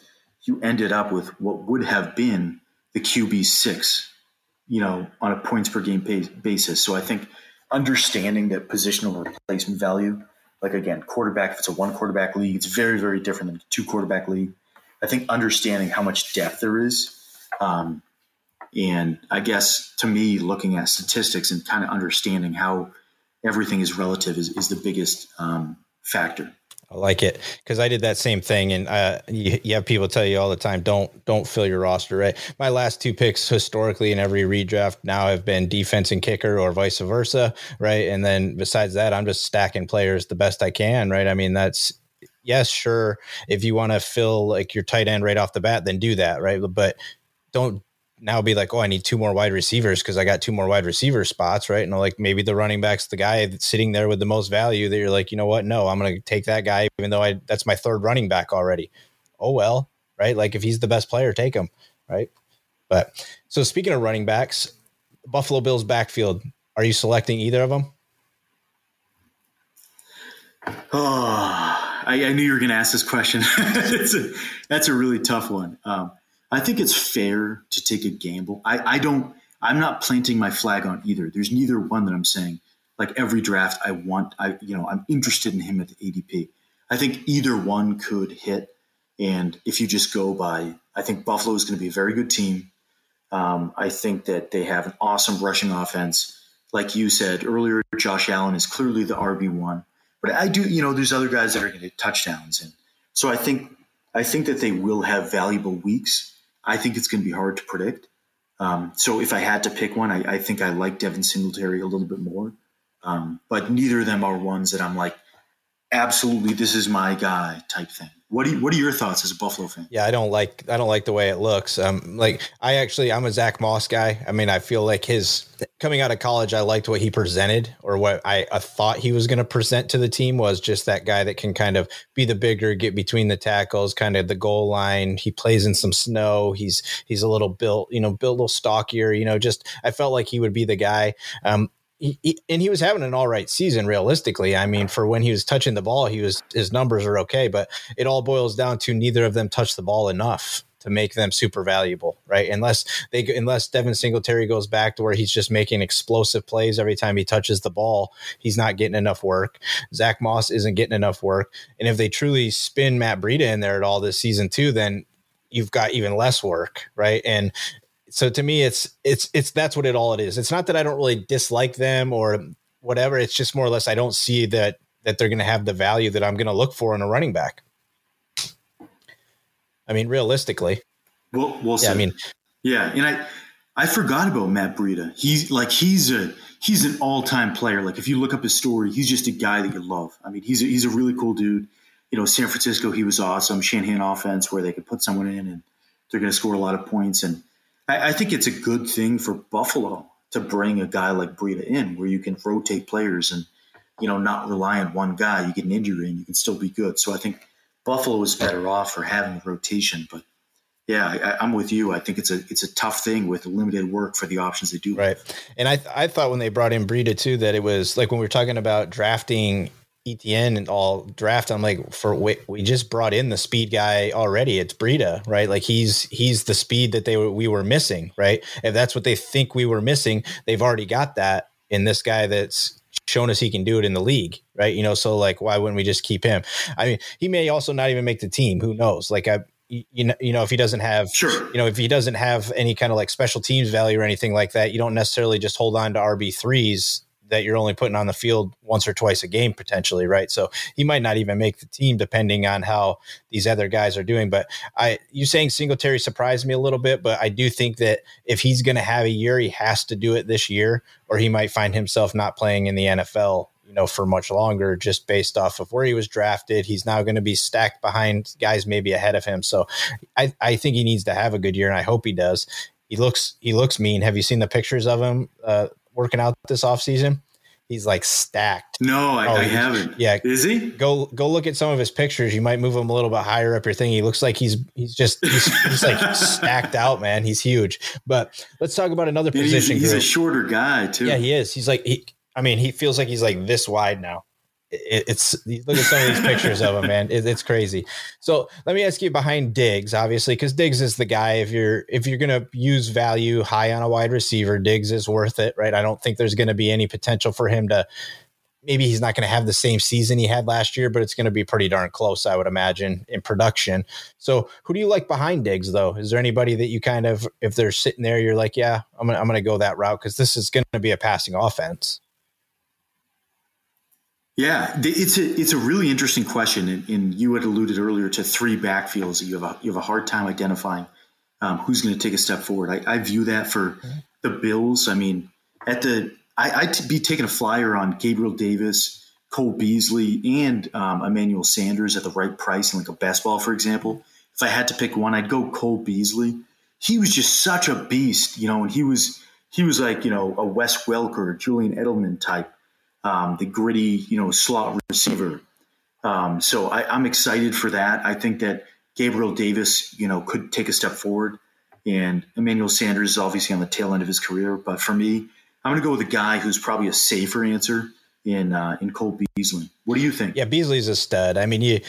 you ended up with what would have been the Q B six, you know, on a points per game basis. So I think understanding that positional replacement value, like again, quarterback, if it's a one quarterback league, it's very, very different than a two quarterback league. I think understanding how much depth there is. Um, and I guess to me, looking at statistics and kind of understanding how everything is relative is, is the biggest um, factor. I like it because I did that same thing. And uh, you, you have people tell you all the time, don't don't fill your roster, right? My last two picks historically in every redraft now have been defense and kicker or vice versa, right? And then besides that, I'm just stacking players the best I can, right? I mean, that's, yes, sure. If you want to fill like your tight end right off the bat, then do that, right? But don't now be like, oh, I need two more wide receivers because I got two more wide receiver spots, right? And like maybe the running back's the guy that's sitting there with the most value that you're like, you know what? No, I'm going to take that guy, even though I that's my third running back already. Oh, well, right? Like if he's the best player, take him, right? But so speaking of running backs, Buffalo Bills backfield, are you selecting either of them? Oh, I, I knew you were going to ask this question. that's, a, that's a really tough one. Um, I think it's fair to take a gamble. I, I don't, I'm not planting my flag on either. There's neither one that I'm saying like every draft I want, I, you know, I'm interested in him at the A D P. I think either one could hit. And if you just go by, I think Buffalo is going to be a very good team. Um, I think that they have an awesome rushing offense. Like you said earlier, Josh Allen is clearly the R B one, but I do, you know, there's other guys that are going to get touchdowns. And so I think, I think that they will have valuable weeks. I think it's going to be hard to predict. Um, so if I had to pick one, I, I think I like Devin Singletary a little bit more. Um, but neither of them are ones that I'm like, absolutely, this is my guy type thing. What do you, what are your thoughts as a Buffalo fan? Yeah, I don't like I don't like the way it looks. Um, like I actually I'm a Zach Moss guy. I mean, I feel like his coming out of college, I liked what he presented, or what I, I thought he was going to present to the team was just that guy that can kind of be the bigger, get between the tackles, kind of the goal line. He plays in some snow. He's he's a little built, you know, built a little stockier. You know, just I felt like he would be the guy. Um, he, he, and he was having an all right season, realistically. I mean, for when he was touching the ball, he was his numbers are okay, but it all boils down to neither of them touched the ball enough to make them super valuable, right? Unless they, unless Devin Singletary goes back to where he's just making explosive plays every time he touches the ball, he's not getting enough work. Zach Moss isn't getting enough work. And if they truly spin Matt Breida in there at all this season too, then you've got even less work, right? And so to me, it's, it's, it's, that's what it all it is. It's not that I don't really dislike them or whatever. It's just more or less, I don't see that, that they're going to have the value that I'm going to look for in a running back. I mean, realistically, we'll, we'll yeah, see. I mean, yeah. And I, I forgot about Matt Breida. He's like, he's a, he's an all time player. Like if you look up his story, he's just a guy that you love. I mean, he's a, he's a really cool dude. You know, San Francisco, he was awesome. Shanahan offense where they could put someone in and they're going to score a lot of points. And I, I think it's a good thing for Buffalo to bring a guy like Breida in where you can rotate players and, you know, not rely on one guy. You get an injury and you can still be good. So I think Buffalo was better off for having the rotation, but yeah, I, I'm with you. I think it's a it's a tough thing with limited work for the options they do. Right, and I I thought when they brought in Breida too that it was like when we were talking about drafting E T N and all draft. I'm like, for we, we just brought in the speed guy already. It's Breida, right? Like he's he's the speed that they were, we were missing, right? If that's what they think we were missing, they've already got that in this guy that's shown us he can do it in the league, right? You know, so like, why wouldn't we just keep him? I mean, he may also not even make the team. Who knows? Like, I, you know, you know, if he doesn't have, sure. you know, if he doesn't have any kind of like special teams value or anything like that, you don't necessarily just hold on to R B threes that you're only putting on the field once or twice a game potentially, right? So he might not even make the team depending on how these other guys are doing. But I, you saying Singletary surprised me a little bit, but I do think that if he's going to have a year, he has to do it this year, or he might find himself not playing in the N F L, you know, for much longer, just based off of where he was drafted. He's now going to be stacked behind guys maybe ahead of him. So I, I think he needs to have a good year, and I hope he does. He looks, he looks mean. Have you seen the pictures of him? Uh, working out this offseason? He's like stacked. No, I, oh, I haven't. Yeah. Is he? Go go look at some of his pictures. You might move him a little bit higher up your thing. He looks like he's he's just he's, he's like stacked out, man. He's huge. But let's talk about another yeah, position. He's, he's a shorter guy too. Yeah, he is. He's like he I mean, he feels like he's like this wide now. It, it's look at some of these pictures of him, man. It, it's crazy. So let me ask you behind Diggs, obviously, because Diggs is the guy. If you're if you're gonna use value high on a wide receiver, Diggs is worth it, right? I don't think there's gonna be any potential for him to. Maybe he's not gonna have the same season he had last year, but it's gonna be pretty darn close, I would imagine, in production. So who do you like behind Diggs, though? Is there anybody that you kind of, if they're sitting there, you're like, yeah, I'm gonna I'm gonna go that route because this is gonna be a passing offense. Yeah, it's a it's a really interesting question, and, and you had alluded earlier to three backfields that you have a you have a hard time identifying um, who's going to take a step forward. I, I view that for the Bills. I mean, at the I, I'd be taking a flyer on Gabriel Davis, Cole Beasley, and um, Emmanuel Sanders at the right price in like a best ball, for example. If I had to pick one, I'd go Cole Beasley. He was just such a beast, you know, and he was he was like you know a Wes Welker, Julian Edelman type. Um, the gritty, you know, slot receiver. Um, so I, I'm excited for that. I think that Gabriel Davis, you know, could take a step forward, and Emmanuel Sanders is obviously on the tail end of his career. But for me, I'm going to go with a guy who's probably a safer answer in uh, in Cole Beasley. What do you think? Yeah, Beasley's a stud. I mean, you,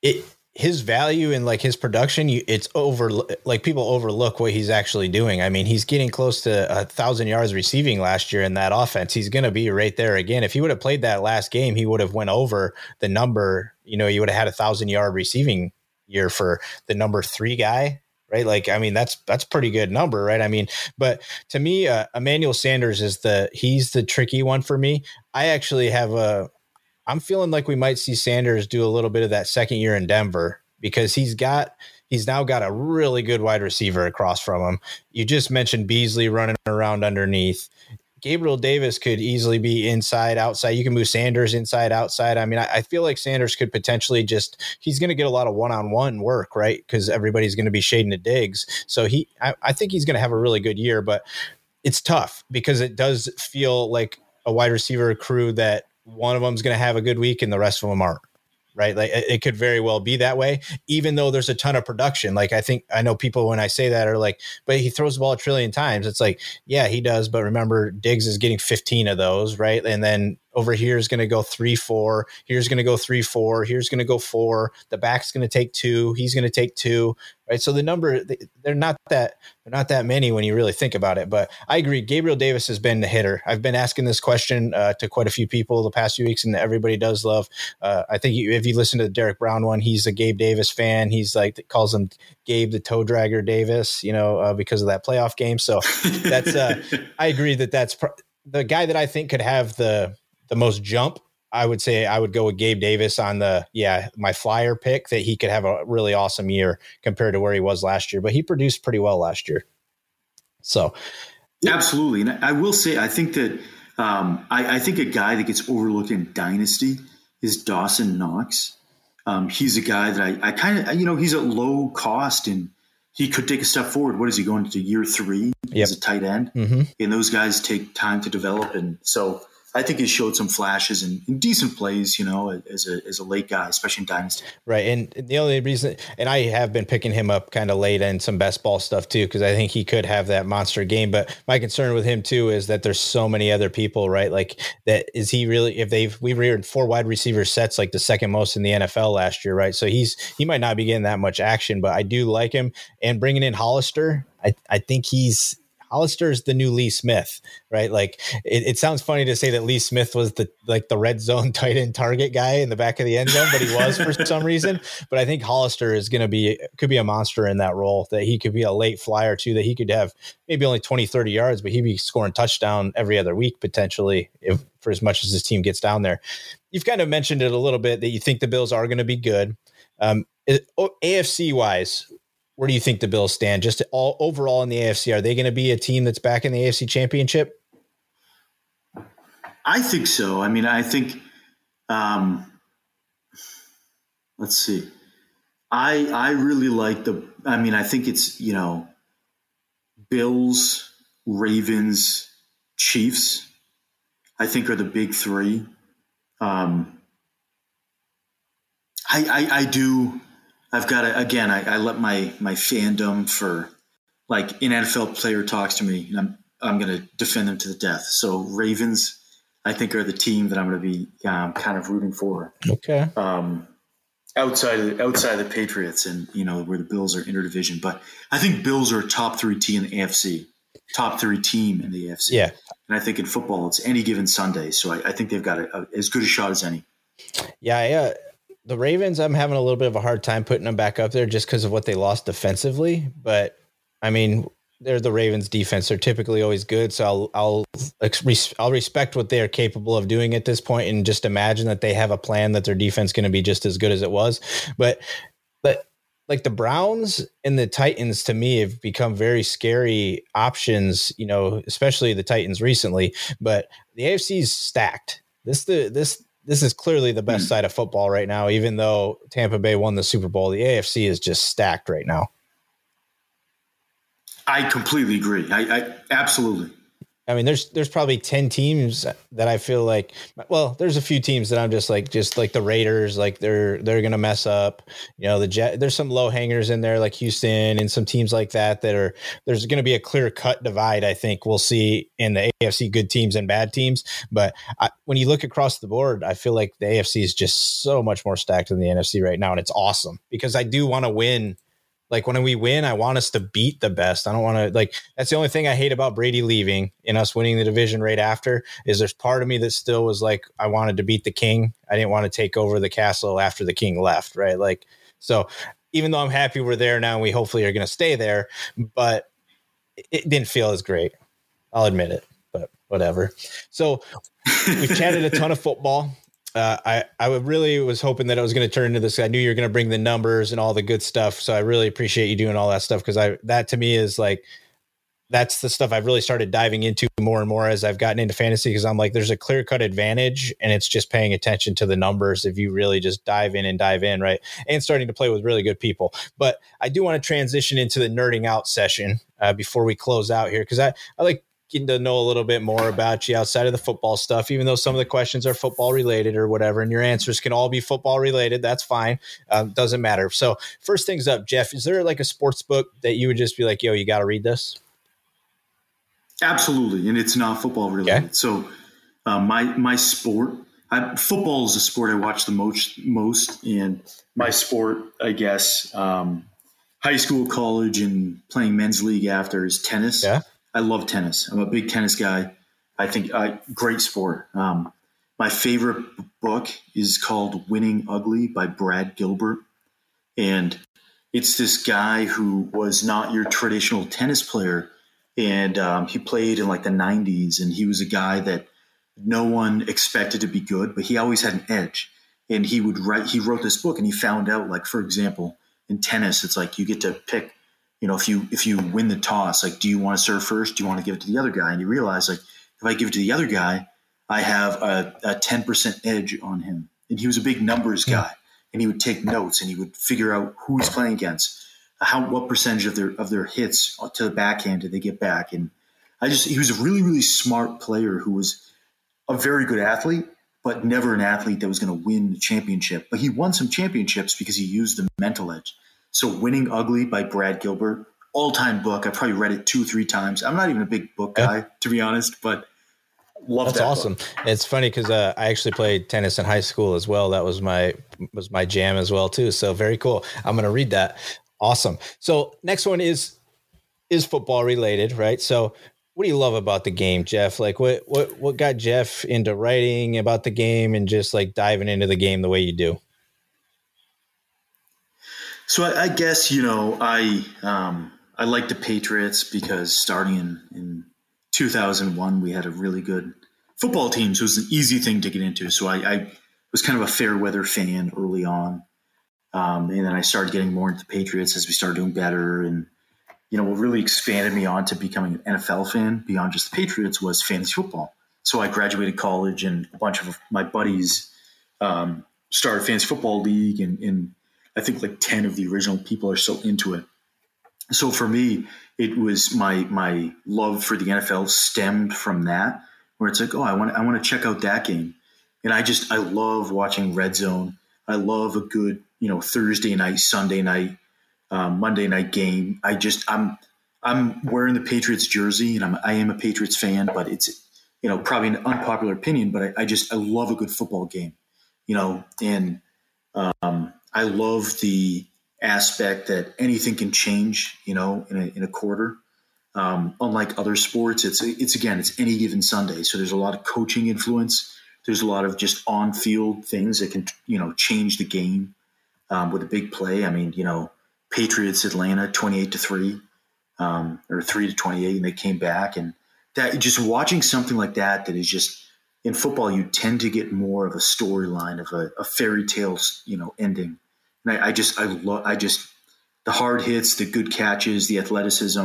it his value and like his production, you, it's over. Like people overlook what he's actually doing. I mean, he's getting close to a thousand yards receiving last year in that offense. He's going to be right there again. If he would have played that last game, he would have went over the number. You know, you would have had a thousand yard receiving year for the number three guy, right? Like, I mean, that's that's pretty good number, right? I mean, but to me, uh, Emmanuel Sanders is the he's the tricky one for me. I actually have a. I'm feeling like we might see Sanders do a little bit of that second year in Denver because he's got he's now got a really good wide receiver across from him. You just mentioned Beasley running around underneath. Gabriel Davis could easily be inside, outside. You can move Sanders inside, outside. I mean, I, I feel like Sanders could potentially just he's going to get a lot of one-on-one work, right? Because everybody's going to be shading to Diggs. So he I, I think he's going to have a really good year, but it's tough because it does feel like a wide receiver crew that one of them is going to have a good week and the rest of them aren't. right? Like it could very well be that way, even though there's a ton of production. Like I think I know people when I say that are like, but he throws the ball a trillion times. It's like, yeah, he does. But remember, Diggs is getting fifteen of those, right? And then over here is going to go three, four. Here's going to go three, four. Here's going to go four. The back's going to take two. He's going to take two, right? So the number, they're not that, they're not that many when you really think about it. But I agree. Gabriel Davis has been the hitter. I've been asking this question uh, to quite a few people the past few weeks, and everybody does love. Uh, I think you, if you listen to the Derek Brown one, he's a Gabe Davis fan. He's like calls him Gabe the toe dragger Davis, you know, uh, because of that playoff game. So that's uh, I agree that that's pr- the guy that I think could have the. The most jump, I would say I would go with Gabe Davis on the, yeah, my flyer pick that he could have a really awesome year compared to where he was last year, but he produced pretty well last year. So. Absolutely. And I will say, I think that um, I, I think a guy that gets overlooked in Dynasty is Dawson Knox. Um, he's a guy that I, I kind of, you know, he's at low cost and he could take a step forward. What is he going into year three yep. as a tight end? Mm-hmm. And those guys take time to develop. And so I think he showed some flashes and, and decent plays, you know, as a as a late guy, especially in Dynasty. Right. And the only reason, and I have been picking him up kind of late in some best ball stuff too, because I think he could have that monster game. But my concern with him too is that there's so many other people, right? Like that, is he really, if they've, we were in four wide receiver sets, like the second most in the N F L last year, right? So he's, he might not be getting that much action, but I do like him. And bringing in Hollister, I, I think he's, Hollister is the new Lee Smith, right? Like it, it sounds funny to say that Lee Smith was the, like the red zone tight end target guy in the back of the end zone, but he was for some reason, but I think Hollister is going to be, could be a monster in that role, that he could be a late flyer too, that he could have maybe only twenty, thirty yards, but he'd be scoring touchdown every other week, potentially, if for as much as his team gets down there. You've kind of mentioned it a little bit that you think the Bills are going to be good. Um, it, A F C wise, where do you think the Bills stand just all overall in the A F C? Are they going to be a team that's back in the A F C championship? I think so. I mean, I think, um, let's see. I, I really like the, I mean, I think it's, you know, Bills, Ravens, Chiefs, I think are the big three. Um, I, I, I do, I've got to, again, I, I let my, my fandom for like an N F L player talks to me and I'm, I'm going to defend them to the death. So Ravens, I think, are the team that I'm going to be um, kind of rooting for. Okay. Um, outside, of, outside of the Patriots and, you know, where the Bills are interdivision, but I think Bills are a top three team in the A F C, top three team in the A F C. Yeah. And I think in football, it's any given Sunday. So I, I think they've got a, a, as good a shot as any. Yeah. Yeah. The Ravens, I'm having a little bit of a hard time putting them back up there just because of what they lost defensively. But, I mean, they're the Ravens defense. They're typically always good. So I'll I'll, I'll respect what they are capable of doing at this point and just imagine that they have a plan that their defense is going to be just as good as it was. But, but like the Browns and the Titans, to me, have become very scary options, you know, especially the Titans recently. But the A F C is stacked. This the this. This is clearly the best side of football right now, even though Tampa Bay won the Super Bowl. The A F C is just stacked right now. I completely agree. I, I absolutely. I mean, there's there's probably ten teams that I feel like, well, there's a few teams that I'm just like, just like the Raiders, like they're they're going to mess up. You know, the Jet, there's some low hangers in there like Houston and some teams like that that are, there's going to be a clear cut divide, I think we'll see in the A F C, good teams and bad teams. But I, when you look across the board, I feel like the A F C is just so much more stacked than the N F C right now. And it's awesome because I do want to win. Like when we win, I want us to beat the best. I don't want to like, that's the only thing I hate about Brady leaving and us winning the division right after is there's part of me that still was like, I wanted to beat the king. I didn't want to take over the castle after the king left. Right. Like, so even though I'm happy we're there now, and we hopefully are going to stay there, but it didn't feel as great. I'll admit it, but whatever. So we've chatted a ton of football. Uh, I, I would really was hoping that I was going to turn into this. I knew you were going to bring the numbers and all the good stuff. So I really appreciate you doing all that stuff. Cause I, that to me is like, that's the stuff I've really started diving into more and more as I've gotten into fantasy. Cause I'm like, there's a clear cut advantage and it's just paying attention to the numbers. If you really just dive in and dive in, right. And starting to play with really good people. But I do want to transition into the nerding out session uh, before we close out here. Cause I, I like, getting to know a little bit more about you outside of the football stuff, even though some of the questions are football related or whatever, and your answers can all be football related. That's fine. Um, doesn't matter. So first things up, Jeff, is there like a sports book that you would just be like, yo, you got to read this? Absolutely. And it's not football related. Okay. So uh, my, my sport, I, football is the sport I watch the most, most and my sport, I guess, um, high school, college, and playing men's league after is tennis. Yeah. I love tennis. I'm a big tennis guy. I think uh, great sport. Um, my favorite book is called Winning Ugly by Brad Gilbert. And it's this guy who was not your traditional tennis player. And um, he played in like the nineties. And he was a guy that no one expected to be good, but he always had an edge. And he would write, he wrote this book and he found out, like, for example, in tennis, it's like you get to pick, you know, if you if you win the toss, like, do you want to serve first? Do you want to give it to the other guy? And you realize, like, if I give it to the other guy, I have a, a ten percent edge on him. And he was a big numbers guy, and he would take notes and he would figure out who he's playing against, how what percentage of their of their hits to the backhand did they get back. And I just he was a really really smart player who was a very good athlete, but never an athlete that was going to win the championship. But he won some championships because he used the mental edge. So Winning Ugly by Brad Gilbert, all-time book. I probably read it two, three times. I'm not even a big book guy, yeah. to be honest, but love That's that awesome. Book. It's funny because uh, I actually played tennis in high school as well. That was my was my jam as well too. So very cool. I'm going to read that. Awesome. So next one is is football related, right? So what do you love about the game, Jeff? Like what what what got Jeff into writing about the game and just like diving into the game the way you do? So I, I guess, you know, I um, I like the Patriots because starting in, in two thousand one, we had a really good football team. So it was an easy thing to get into. So I, I was kind of a fair weather fan early on. Um, and then I started getting more into the Patriots as we started doing better. And, you know, what really expanded me on to becoming an N F L fan beyond just the Patriots was fantasy football. So I graduated college and a bunch of my buddies um, started a fantasy football league and, and I think like ten of the original people are so into it. So for me, it was my my love for the N F L stemmed from that, where it's like, oh, I want I want to check out that game. And I just I love watching Red Zone. I love a good, you know, Thursday night, Sunday night, um, Monday night game. I just I'm I'm wearing the Patriots jersey and I'm I am a Patriots fan, but it's, you know, probably an unpopular opinion, but I, I just I love a good football game, you know, and um I love the aspect that anything can change, you know, in a, in a quarter. Um, unlike other sports, it's, it's again, it's any given Sunday. So there's a lot of coaching influence. There's a lot of just on field things that can, you know, change the game um, with a big play. I mean, you know, Patriots, Atlanta, twenty-eight to three um, or three to twenty-eight, and they came back. And that just watching something like that, that is just, in football, you tend to get more of a storyline of a, a fairy tale, you know, ending. And I, I just, I love, I just, the hard hits, the good catches, the athleticism.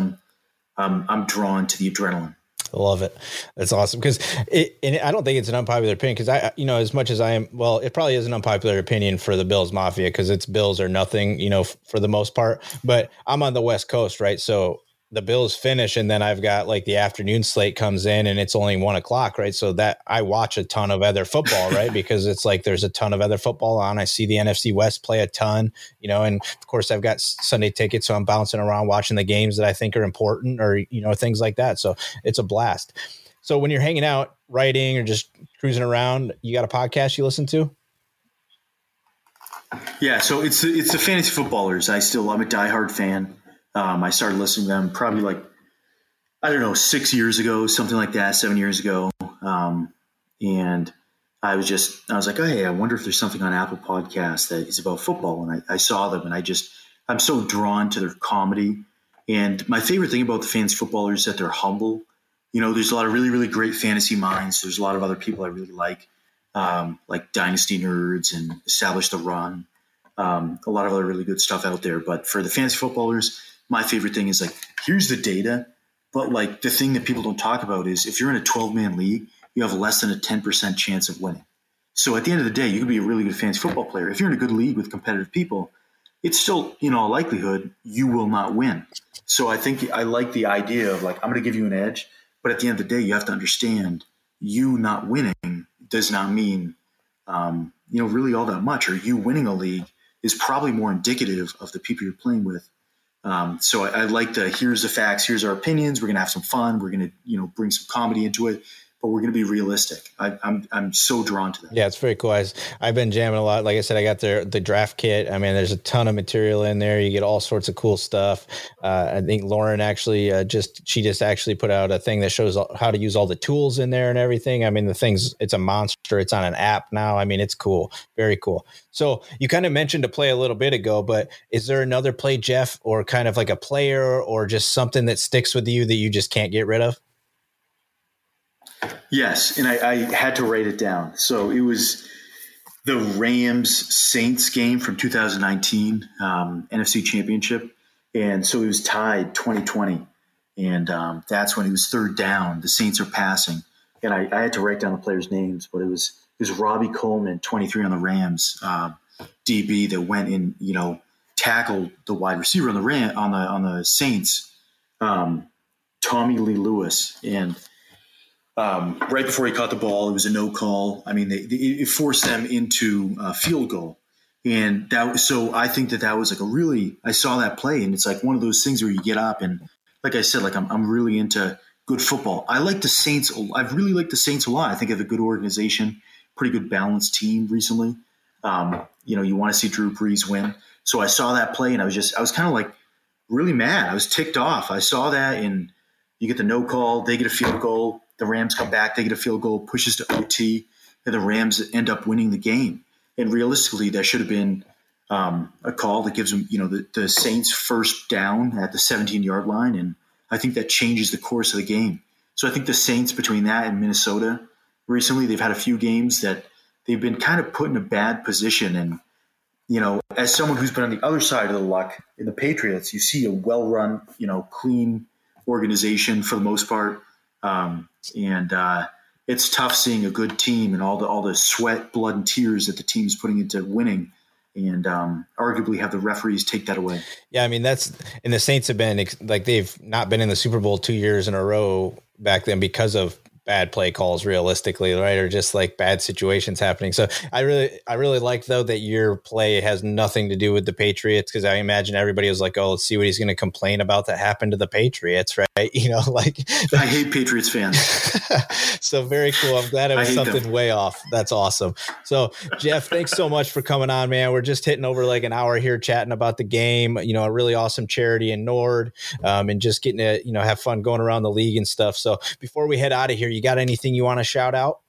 Um, I'm drawn to the adrenaline. I love it. That's awesome. Cause it, and I don't think it's an unpopular opinion. Cause I, you know, as much as I am, well, it probably is an unpopular opinion for the Bills Mafia. Cause it's Bills or nothing, you know, f- for the most part, but I'm on the West Coast, right? So the Bills finish and then I've got like the afternoon slate comes in and it's only one o'clock. Right. So that I watch a ton of other football, right? Because it's like, there's a ton of other football on. I see the N F C West play a ton, you know, and of course I've got Sunday tickets. So I'm bouncing around watching the games that I think are important or, you know, things like that. So it's a blast. So when you're hanging out, writing, or just cruising around, you got a podcast you listen to? Yeah. So it's, it's the Fantasy Footballers. I still, I'm a diehard fan. Um, I started listening to them probably like, I don't know, six years ago, something like that, seven years ago. Um, and I was just, I was like, oh, hey, I wonder if there's something on Apple Podcasts that is about football. And I, I saw them and I just, I'm so drawn to their comedy. And my favorite thing about the Fantasy Footballers is that they're humble. You know, there's a lot of really, really great fantasy minds. There's a lot of other people I really like, um, like Dynasty Nerds and Establish the Run. Um, a lot of other really good stuff out there. But for the Fantasy Footballers, my favorite thing is like, here's the data, but like the thing that people don't talk about is if you're in a twelve man league, you have less than a ten percent chance of winning. So at the end of the day, you could be a really good fantasy football player. If you're in a good league with competitive people, it's still, you know, a likelihood you will not win. So I think I like the idea of like, I'm going to give you an edge. But at the end of the day, you have to understand you not winning does not mean, um, you know, really all that much, or you winning a league is probably more indicative of the people you're playing with. Um, so I, I like the, here's the facts, here's our opinions. We're going to have some fun. We're going to, you know, bring some comedy into it, but we're going to be realistic. I, I'm, I'm so drawn to that. Yeah, it's very cool. I was, I've been jamming a lot. Like I said, I got the, the draft kit. I mean, there's a ton of material in there. You get all sorts of cool stuff. Uh, I think Lauren actually uh, just, she just actually put out a thing that shows how to use all the tools in there and everything. I mean, the thing's, it's a monster. It's on an app now. I mean, it's cool. Very cool. So you kind of mentioned a play a little bit ago, but is there another play, Jeff, or kind of like a player or just something that sticks with you that you just can't get rid of? Yes, and I, I had to write it down. So it was the Rams-Saints game from two thousand nineteen, um, N F C Championship. And so it was tied twenty twenty. And um, that's when it was third down. The Saints are passing. And I, I had to write down the players' names, but it was it was Robbie Coleman, twenty-three on the Rams, uh, D B that went in, you know, tackled the wide receiver on the Ram, on the on the Saints, um, Tommy Lee Lewis, and Um, right before he caught the ball, it was a no call. I mean, they, they, it forced them into a field goal. And that was, so I think that that was like a really, I saw that play and it's like one of those things where you get up and like I said, like I'm, I'm really into good football. I like the Saints. I've really liked the Saints a lot. I think they have a good organization, pretty good balanced team recently. Um, you know, you want to see Drew Brees win. So I saw that play and I was just, I was kind of like really mad. I was ticked off. I saw that and you get the no call, they get a field goal. The Rams come back, they get a field goal, pushes to O T, and the Rams end up winning the game. And realistically, that should have been um, a call that gives them, you know, the, the Saints first down at the seventeen-yard line, and I think that changes the course of the game. So I think the Saints, between that and Minnesota, recently they've had a few games that they've been kind of put in a bad position. And, you know, as someone who's been on the other side of the luck in the Patriots, you see a well-run, you know, clean organization for the most part. Um, and, uh, it's tough seeing a good team and all the, all the sweat, blood, and tears that the team's putting into winning and, um, arguably have the referees take that away. Yeah. I mean, that's, and the Saints have been like, they've not been in the Super Bowl two years in a row back then because of bad play calls realistically, right? Or just like bad situations happening. So I really, I really like though that your play has nothing to do with the Patriots, because I imagine everybody was like, oh, let's see what he's going to complain about that happened to the Patriots, right? You know, like I hate Patriots fans. So very cool. I'm glad it was something them. way off. That's awesome. So Jeff, thanks so much for coming on, man. We're just hitting over like an hour here chatting about the game, you know, a really awesome charity in Nord, um, and just getting to, you know, have fun going around the league and stuff. So before we head out of here, you You got anything you want to shout out?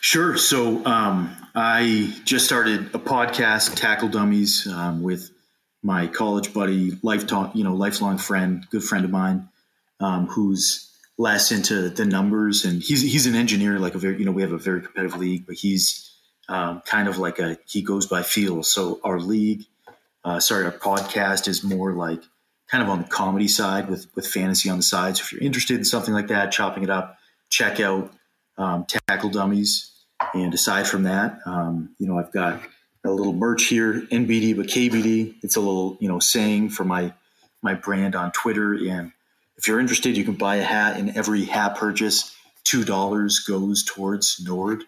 Sure. So um, I just started a podcast, Tackle Dummies, um, with my college buddy, lifetime, you know, lifelong friend, good friend of mine, um, who's less into the numbers, and he's he's an engineer. Like a very, you know, we have a very competitive league, but he's um, kind of like a he goes by feel. So our league, uh, sorry, our podcast is more like kind of on the comedy side with, with fantasy on the side. So if you're interested in something like that, chopping it up, check out um, Tackle Dummies. And aside from that, um, you know, I've got a little merch here, N B D, but K B D. It's a little, you know, saying for my, my brand on Twitter. And if you're interested, you can buy a hat, and every hat purchase, two dollars goes towards NORD,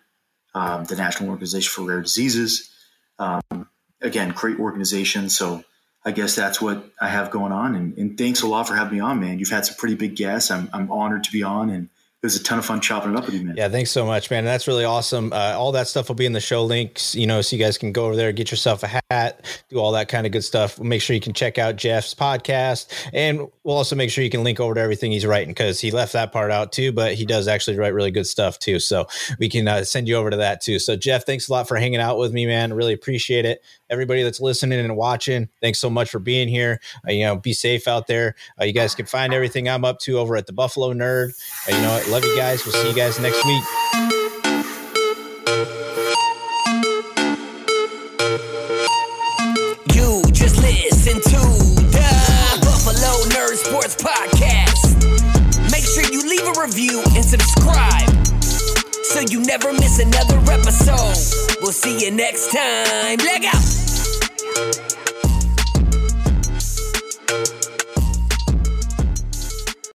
um, the National Organization for Rare Diseases. Um, again, great organization. So I guess that's what I have going on. And, and thanks a lot for having me on, man. You've had some pretty big guests. I'm I'm honored to be on, and it was a ton of fun chopping it up with you, man. Yeah, thanks so much, man. That's really awesome. Uh, all that stuff will be in the show links, you know, so you guys can go over there, get yourself a hat, do all that kind of good stuff. Make sure you can check out Jeff's podcast, and we'll also make sure you can link over to everything he's writing, because he left that part out too, but he does actually write really good stuff too. So we can uh, send you over to that too. So Jeff, thanks a lot for hanging out with me, man. Really appreciate it. Everybody that's listening and watching, thanks so much for being here. Uh, you know, be safe out there. Uh, you guys can find everything I'm up to over at the Buffalo Nerd. Uh, you know what? Love you guys. We'll see you guys next week. You just listen to the Buffalo Nerd Sports Podcast. Make sure you leave a review and subscribe so you never miss another episode. We'll see you next time. Leg out.